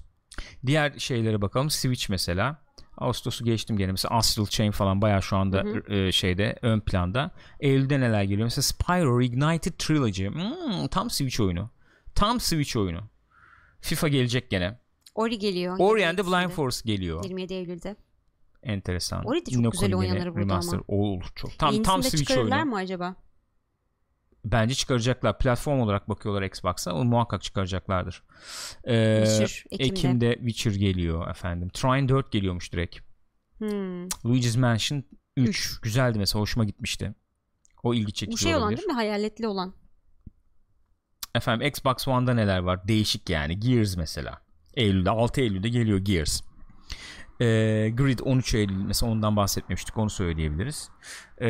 Diğer şeylere bakalım. Switch mesela. Ağustos'u geçtim gene. Mesela Astral Chain falan bayağı şu anda hı hı. E, şeyde ön planda. Eylül'de neler geliyor? Mesela Spyro Reignited Trilogy. Hmm, tam Switch oyunu. Tam Switch oyunu. FIFA gelecek gene. Ori geliyor. Ori and the Blind Forest geliyor. yirmi yedi Eylül'de. Enteresan. Ori de çok Nino güzel oynanır burada ama. Olur çok. Tam e, tam Switch oyunu. Çıkarırlar mı acaba? Bence çıkaracaklar. Platform olarak bakıyorlar Xbox'a. Onu muhakkak çıkaracaklardır. Ee, Witcher, Ekim'de. Ekim'de Witcher geliyor efendim. Trine dört geliyormuş direkt. Hmm. Luigi's Mansion üç. üç. Güzeldi mesela. Hoşuma gitmişti. O ilgi çekici olabilir. Bu şey olabilir. olan değil mi? Hayaletli olan. Efendim Xbox One'da neler var? Değişik yani. Gears mesela. Eylül'de, altı Eylül'de geliyor Gears. Ee, Grid on üç Eylül mesela ondan bahsetmemiştik. Onu söyleyebiliriz. Ee,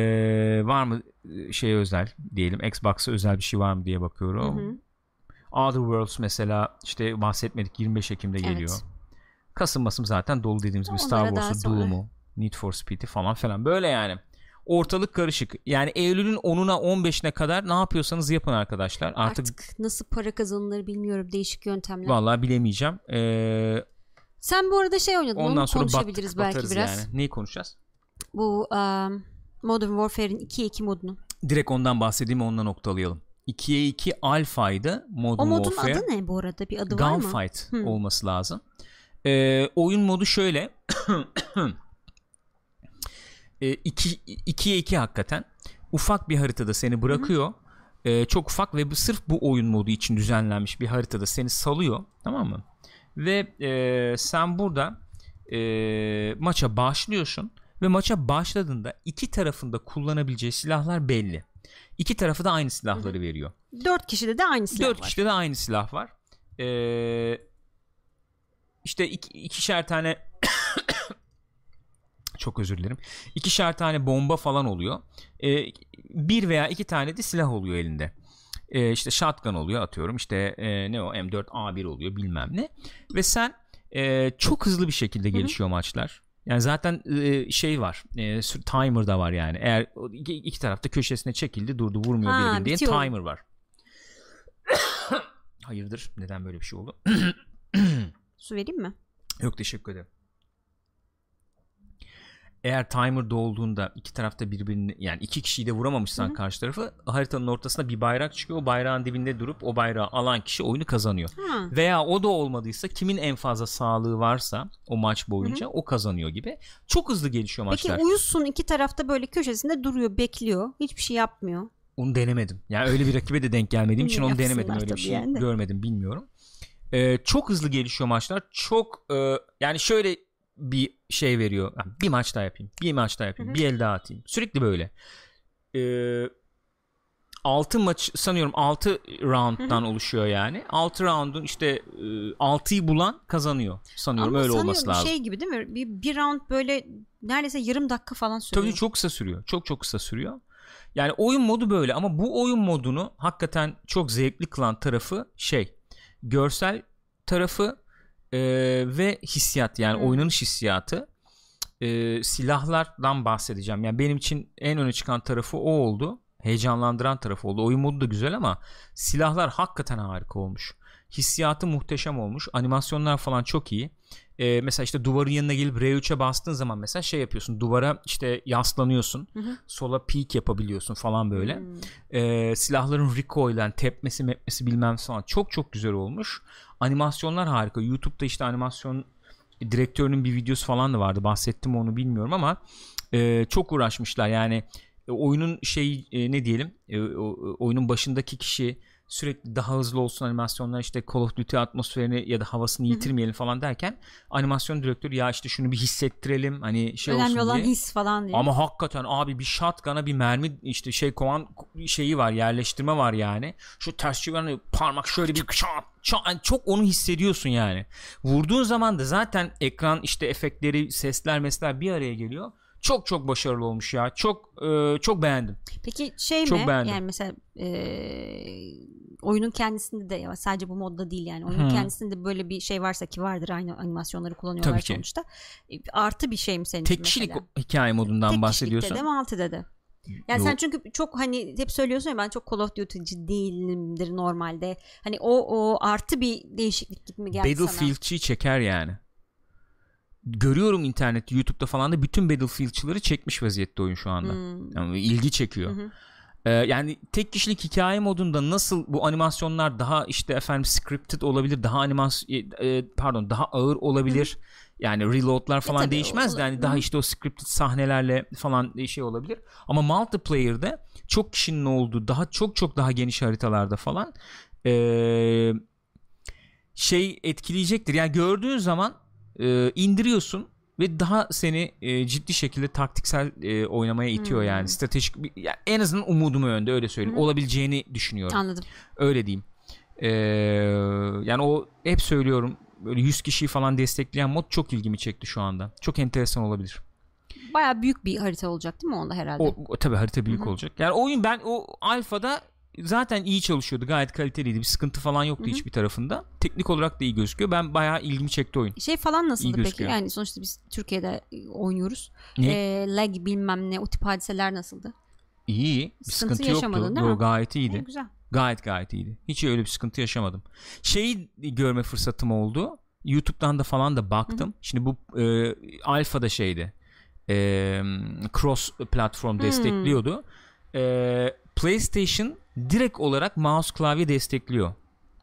var mı şey özel diyelim. Xbox'a özel bir şey var mı diye bakıyorum. Hı hı. Other Worlds mesela işte bahsetmedik. yirmi beş Ekim'de evet. geliyor. Kasım Masım zaten dolu dediğimiz gibi. Star Wars'u, Doom'u, Need for Speed'i falan falan. Böyle yani. Ortalık karışık. Yani Eylül'ün onuna on beşine kadar ne yapıyorsanız yapın arkadaşlar. Artık, Artık nasıl para kazanılır bilmiyorum. Değişik yöntemler. Vallahi bilemeyeceğim. Eee Sen bu arada şey oynadın. Ondan onu sonra konuşabiliriz battık, belki biraz. Yani. Neyi konuşacağız? Bu um, Modern Warfare'in ikiye iki modunu. Direkt ondan bahsedeyim, ondan noktalayalım. ikiye iki Alpha'ydı Modern Warfare. O modun Warfare. Adı ne bu arada? Bir adı Gunfight var mı? Gunfight hmm. olması lazım. Ee, oyun modu şöyle. e, ikiye iki hakikaten. Ufak bir haritada seni bırakıyor. Hmm. E, çok ufak ve sırf bu oyun modu için düzenlenmiş bir haritada seni salıyor. Tamam mı? Ve e, sen burada e, maça başlıyorsun ve maça başladığında iki tarafında kullanabileceği silahlar belli. İki tarafı da aynı silahları Hı-hı. veriyor. Dört kişide de aynı silah Dört var. Dört kişide de aynı silah var. E, işte iki, ikişer tane çok özür dilerim. İkişer tane bomba falan oluyor. E, bir veya iki tane de silah oluyor elinde. Ee, işte shotgun oluyor atıyorum işte e, ne o M dört A bir oluyor bilmem ne ve sen e, çok hızlı bir şekilde gelişiyor Hı-hı. maçlar yani zaten e, şey var e, timer da var yani eğer iki, iki tarafta köşesine çekildi durdu vurmuyor ha, birbirini diye timer var hayırdır neden böyle bir şey oldu su vereyim mi? Yok teşekkür ederim. Eğer timer dolduğunda iki tarafta birbirini yani iki kişiyi de vuramamışsan Hı-hı. karşı tarafı haritanın ortasına bir bayrak çıkıyor. O bayrağın dibinde durup o bayrağı alan kişi oyunu kazanıyor. Hı. Veya o da olmadıysa kimin en fazla sağlığı varsa o maç boyunca Hı-hı. o kazanıyor gibi. Çok hızlı gelişiyor Peki, maçlar. Peki uyusun iki tarafta böyle köşesinde duruyor bekliyor. Hiçbir şey yapmıyor. Onu denemedim. Yani öyle bir rakibe de denk gelmediğim için onu denemedim. Öyle bir şey yani. Görmedim bilmiyorum. Ee, çok hızlı gelişiyor maçlar. Çok e, yani şöyle bir şey veriyor. Bir maç daha yapayım. Bir maç daha yapayım. Hı hı. Bir el daha atayım. Sürekli böyle. Ee, altı maç sanıyorum altı round'dan hı hı. oluşuyor yani. altı round'un işte altıyı bulan kazanıyor. Sanıyorum Ama öyle sanıyorum olması lazım. Şey gibi değil mi? Bir, bir round böyle neredeyse yarım dakika falan sürüyor. Tabii çok kısa sürüyor. Çok çok kısa sürüyor. Yani oyun modu böyle ama bu oyun modunu hakikaten çok zevkli kılan tarafı şey. Görsel tarafı Ee, ve hissiyat yani hmm. oynanış hissiyatı ee, silahlardan bahsedeceğim yani benim için en öne çıkan tarafı o oldu, heyecanlandıran tarafı oldu. Oyun modu da güzel ama silahlar hakikaten harika olmuş, hissiyatı muhteşem olmuş, animasyonlar falan çok iyi. e, mesela işte duvarın yanına gelip R üç'e bastığın zaman mesela şey yapıyorsun, duvara işte yaslanıyorsun, hı hı. sola peek yapabiliyorsun falan böyle. Hı. E, silahların recoil'den tepmesi mepmesi bilmem falan çok çok güzel olmuş. Animasyonlar harika. YouTube'da işte animasyon direktörünün bir videosu falan da vardı, bahsettim onu bilmiyorum ama e, çok uğraşmışlar yani. Oyunun şey e, ne diyelim e, o, oyunun başındaki kişi sürekli daha hızlı olsun, animasyonlar işte Call of Duty atmosferini ya da havasını yitirmeyelim falan derken animasyon direktörü ya işte şunu bir hissettirelim hani şey önemli olsun diye. Önemli olan his falan diye. Ama hakikaten abi bir shotgun'a bir mermi işte şey kovan şeyi var, yerleştirme var yani. Şu ters çeviren parmak şöyle bir şap. Yani çok onu hissediyorsun yani. Vurduğun zaman da zaten ekran işte efektleri, sesler mesela bir araya geliyor. Çok çok başarılı olmuş ya. Çok e, çok beğendim. Peki şey çok mi? Beğendim. Yani mesela e, oyunun kendisinde de ya sadece bu modda değil yani. Oyunun hmm. kendisinde böyle bir şey varsa ki vardır, aynı animasyonları kullanıyorlar sonuçta. Artı bir şey mi senin için? Tek kişilik hikaye modundan tek bahsediyorsun. Tek kişilikte de mi, altıda da? Yani yok. Sen çünkü çok hani hep söylüyorsun ya ben çok Call of Duty'ci değilimdir normalde. Hani o o artı bir değişiklik gibi mi geldi Battlefield'ci sana? Battlefield'ci çeker yani. Görüyorum internette, YouTube'da falan da bütün Battlefield'çıları çekmiş vaziyette oyun şu anda. Hmm. Yani ilgi çekiyor. Hı hı. Ee, yani tek kişilik hikaye modunda nasıl bu animasyonlar daha işte efendim scripted olabilir, daha animasyon e, pardon daha ağır olabilir. Hı hı. Yani reload'lar falan e, değişmez de yani daha işte o scripted sahnelerle falan şey olabilir. Ama multiplayer'da çok kişinin olduğu, daha çok çok daha geniş haritalarda falan ee, şey etkileyecektir. Yani gördüğün zaman E, indiriyorsun ve daha seni e, ciddi şekilde taktiksel e, oynamaya itiyor hmm. yani stratejik bir, yani en azından umudum önde öyle söyleyeyim hmm. olabileceğini düşünüyorum. Anladım. Öyle diyeyim. E, yani o hep söylüyorum böyle yüz kişiyi falan destekleyen mod çok ilgimi çekti şu anda. Çok enteresan olabilir. Bayağı büyük bir harita olacak değil mi onda herhalde? O, o tabii harita büyük hmm. olacak. Yani oyun ben o alfada zaten iyi çalışıyordu, gayet kaliteliydi, bir sıkıntı falan yoktu Hı-hı. hiçbir tarafında, teknik olarak da iyi gözüküyor, ben bayağı ilgimi çekti oyun. Şey falan nasıldı peki yani sonuçta biz Türkiye'de oynuyoruz, ee, lag bilmem ne o tip hadiseler nasıldı? İyi, bir sıkıntı, sıkıntı yoktu. Doğru, gayet iyiydi. He, güzel. Gayet gayet iyiydi, hiç öyle bir sıkıntı yaşamadım. Şeyi görme fırsatım oldu, YouTube'dan da falan da baktım. Hı-hı. Şimdi bu e, alfada şeydi e, cross platform Hı-hı. destekliyordu. e, PlayStation direkt olarak mouse klavye destekliyor.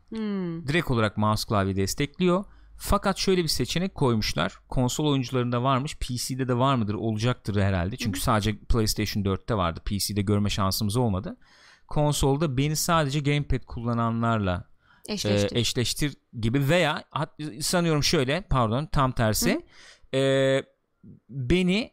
Hmm. Direkt olarak mouse klavye destekliyor. Fakat şöyle bir seçenek koymuşlar. Konsol oyuncularında varmış. P C'de de var mıdır? Olacaktır herhalde. Çünkü sadece PlayStation dörtte vardı. P C'de görme şansımız olmadı. Konsolda beni sadece gamepad kullananlarla eşleştir, e, eşleştir gibi veya sanıyorum şöyle pardon tam tersi. E, beni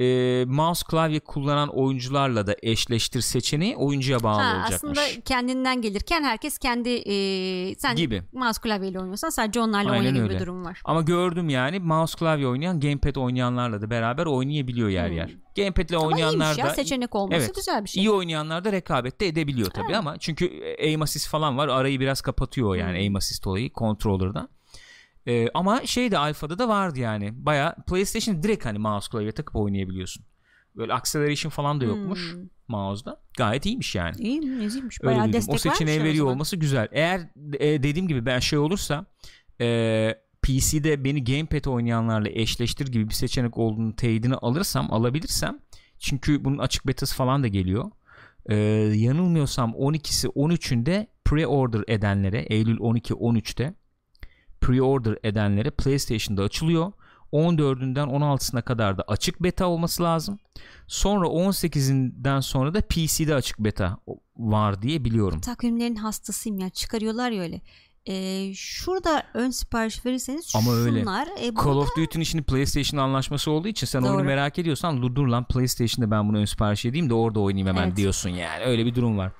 E, mouse klavye kullanan oyuncularla da eşleştir seçeneği oyuncuya bağlı ha, olacakmış. Aslında kendinden gelirken herkes kendi e, sen gibi. Mouse klavyeyle oynuyorsan sadece onlarla oynayan gibi bir durum var. Ama gördüm yani mouse klavye oynayan gamepad oynayanlarla da beraber oynayabiliyor yer hmm. yer. Gamepad'le oynayanlar da seçenek olması evet, güzel bir şey. İyi oynayanlar da rekabette edebiliyor tabii ha. ama çünkü aim assist falan var, arayı biraz kapatıyor o yani hmm. aim assist olayı controller'dan. Ee, ama şey de alfada da vardı yani. Bayağı PlayStation direkt hani mouse klavye takıp oynayabiliyorsun. Böyle acceleration falan da yokmuş hmm. mouse'da. Gayet iyiymiş yani. İyiymiş, iyiymiş. Bayağı destek o seçeneği veriyor olması güzel. Eğer e, dediğim gibi ben şey olursa e, P C'de beni gamepad oynayanlarla eşleştir gibi bir seçenek olduğunu teyidini alırsam, alabilirsem, çünkü bunun açık betası falan da geliyor. E, yanılmıyorsam on ikisi on üçünde pre-order edenlere Eylül on iki on üçte pre-order edenlere PlayStation'da açılıyor. on dördünden on altısına kadar da açık beta olması lazım. Sonra on sekizinden sonra da P C'de açık beta var diye biliyorum. Takvimlerin hastasıyım ya. Çıkarıyorlar ya öyle. Ee, şurada ön sipariş verirseniz ama şunlar. Öyle. E, Call burada... of Duty'nin şimdi PlayStation anlaşması olduğu için sen doğru. oyunu merak ediyorsan dur lan PlayStation'da ben bunu ön sipariş edeyim de orada oynayayım hemen evet. diyorsun yani. Öyle bir durum var.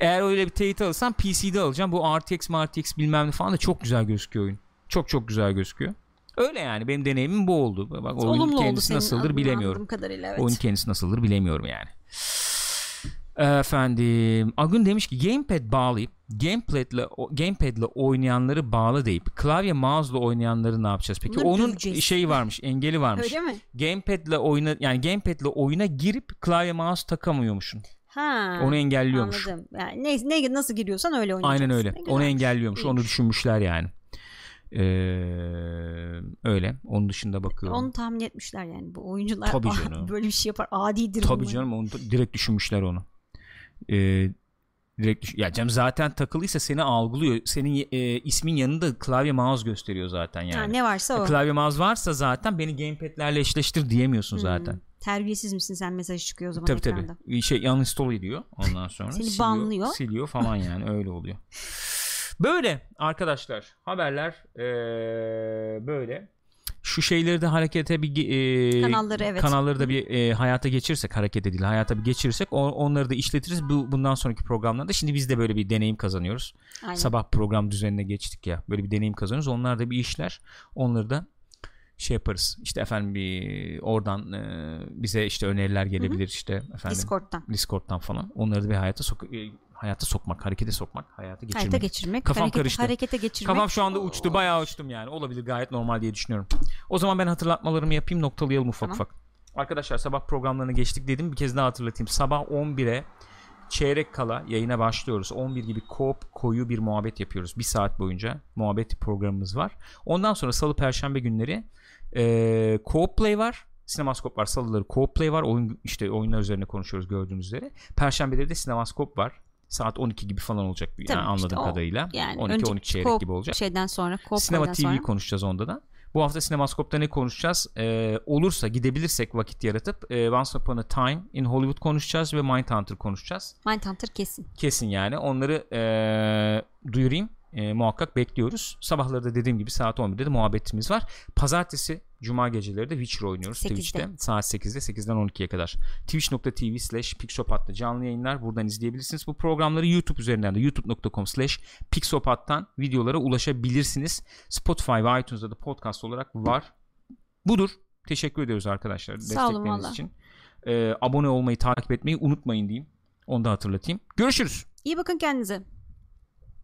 Eğer öyle bir teyit alırsam P C'de alacağım. Bu R T X, M R T X bilmem ne falan da çok güzel gözüküyor oyun. Çok çok güzel gözüküyor. Öyle yani benim deneyimim bu oldu. Bak, oyunun olumlu kendisi oldu nasıldır bilemiyorum. Kadarıyla, evet. Oyunun kendisi nasıldır bilemiyorum yani. Efendim Agun demiş ki gamepad bağlayıp gamepad'le gamepad'le oynayanları bağla deyip klavye mouse'la oynayanları ne yapacağız peki? Bunları onun döveceğiz. Şeyi varmış, engeli varmış. Öyle mi? Gamepad'le oyna yani gamepad'le oyuna girip klavye mouse takamıyormuşsun. Ha, onu engelliyormuş. Anladım. Yani ne, ne nasıl giriyorsan öyle oynayacaksın. Aynen öyle. Onu engelliyormuş. İyi. Onu düşünmüşler yani. Ee, öyle. Onun dışında bakıyorum. Onu tahmin etmişler yani. Bu oyuncular böyle bir şey yapar. Adidir. Tabii bunlar. Canım. Onu direkt düşünmüşler onu. Ee, direkt düş- ya Cem zaten takılıysa seni algılıyor. Senin e, ismin yanında klavye mouse gösteriyor zaten yani. yani ne varsa o. Klavye mouse varsa zaten beni gamepad'lerle eşleştir diyemiyorsun zaten. Hmm. Terbiyesiz misin sen mesajı çıkıyor o zaman tabii, ekranda. Tabii. Şey uninstall ediyor ondan sonra. Seni siliyor, banlıyor. Siliyor falan yani öyle oluyor. Böyle arkadaşlar haberler ee, böyle. Şu şeyleri de harekete bir e, kanalları, evet. kanalları da bir e, hayata geçirirsek, harekete değil hayata bir geçirirsek on, onları da işletiriz. Bu, bundan sonraki programlarda şimdi biz de böyle bir deneyim kazanıyoruz. Aynen. Sabah program düzenine geçtik ya. Böyle bir deneyim kazanıyoruz. Onlar da bir işler. Onları da şey yaparız. İşte efendim bir oradan e, bize işte öneriler gelebilir. Hı hı. İşte efendim Discord'dan. Discord'dan falan. Onları da bir hayata sok e, hayata sokmak, harekete sokmak, hayata geçirmek. Hayata geçirmek. Kafam harekete, karıştı. Harekete geçirmek. Kafam şu anda uçtu, bayağı uçtum yani. Olabilir, gayet normal diye düşünüyorum. O zaman ben hatırlatmalarımı yapayım, noktalayalım ufak tamam. ufak. Arkadaşlar sabah programlarına geçtik dedim. Bir kez daha hatırlatayım. Sabah on bire çeyrek kala yayına başlıyoruz. on bir gibi co-op koyu bir muhabbet yapıyoruz. Bir saat boyunca muhabbet programımız var. Ondan sonra salı perşembe günleri ee, co-op play var. Sinemaskop var. Salıları co-op play var. Oyun, işte oyunlar üzerine konuşuyoruz gördüğünüz üzere. Perşembeleri de sinemaskop var. Saat on iki gibi falan olacak yani işte anladığım o, kadarıyla. Yani on iki on üç çeyrek ko- gibi olacak. Şeyden sonra, Sinema T V sonra. konuşacağız onda da. Bu hafta Sinemaskop'ta ne konuşacağız? Ee, olursa gidebilirsek vakit yaratıp e, Once Upon a Time in Hollywood konuşacağız ve Mindhunter konuşacağız. Mindhunter kesin. Kesin yani. Onları e, duyurayım. E, muhakkak bekliyoruz. Sabahları da dediğim gibi saat on birde de muhabbetimiz var. Pazartesi, cuma geceleri de Witcher oynuyoruz sekizde. Twitch'te. Saat sekizde, sekizden on ikiye kadar. Twitch.tv slash Pixopat'ta canlı yayınlar. Buradan izleyebilirsiniz. Bu programları YouTube üzerinden de youtube.com slash Pixopat'tan videolara ulaşabilirsiniz. Spotify ve iTunes'da da podcast olarak var. Budur. Teşekkür ediyoruz arkadaşlar. Sağ olun valla. E, abone olmayı, takip etmeyi unutmayın diyeyim. Onu da hatırlatayım. Görüşürüz. İyi bakın kendinize.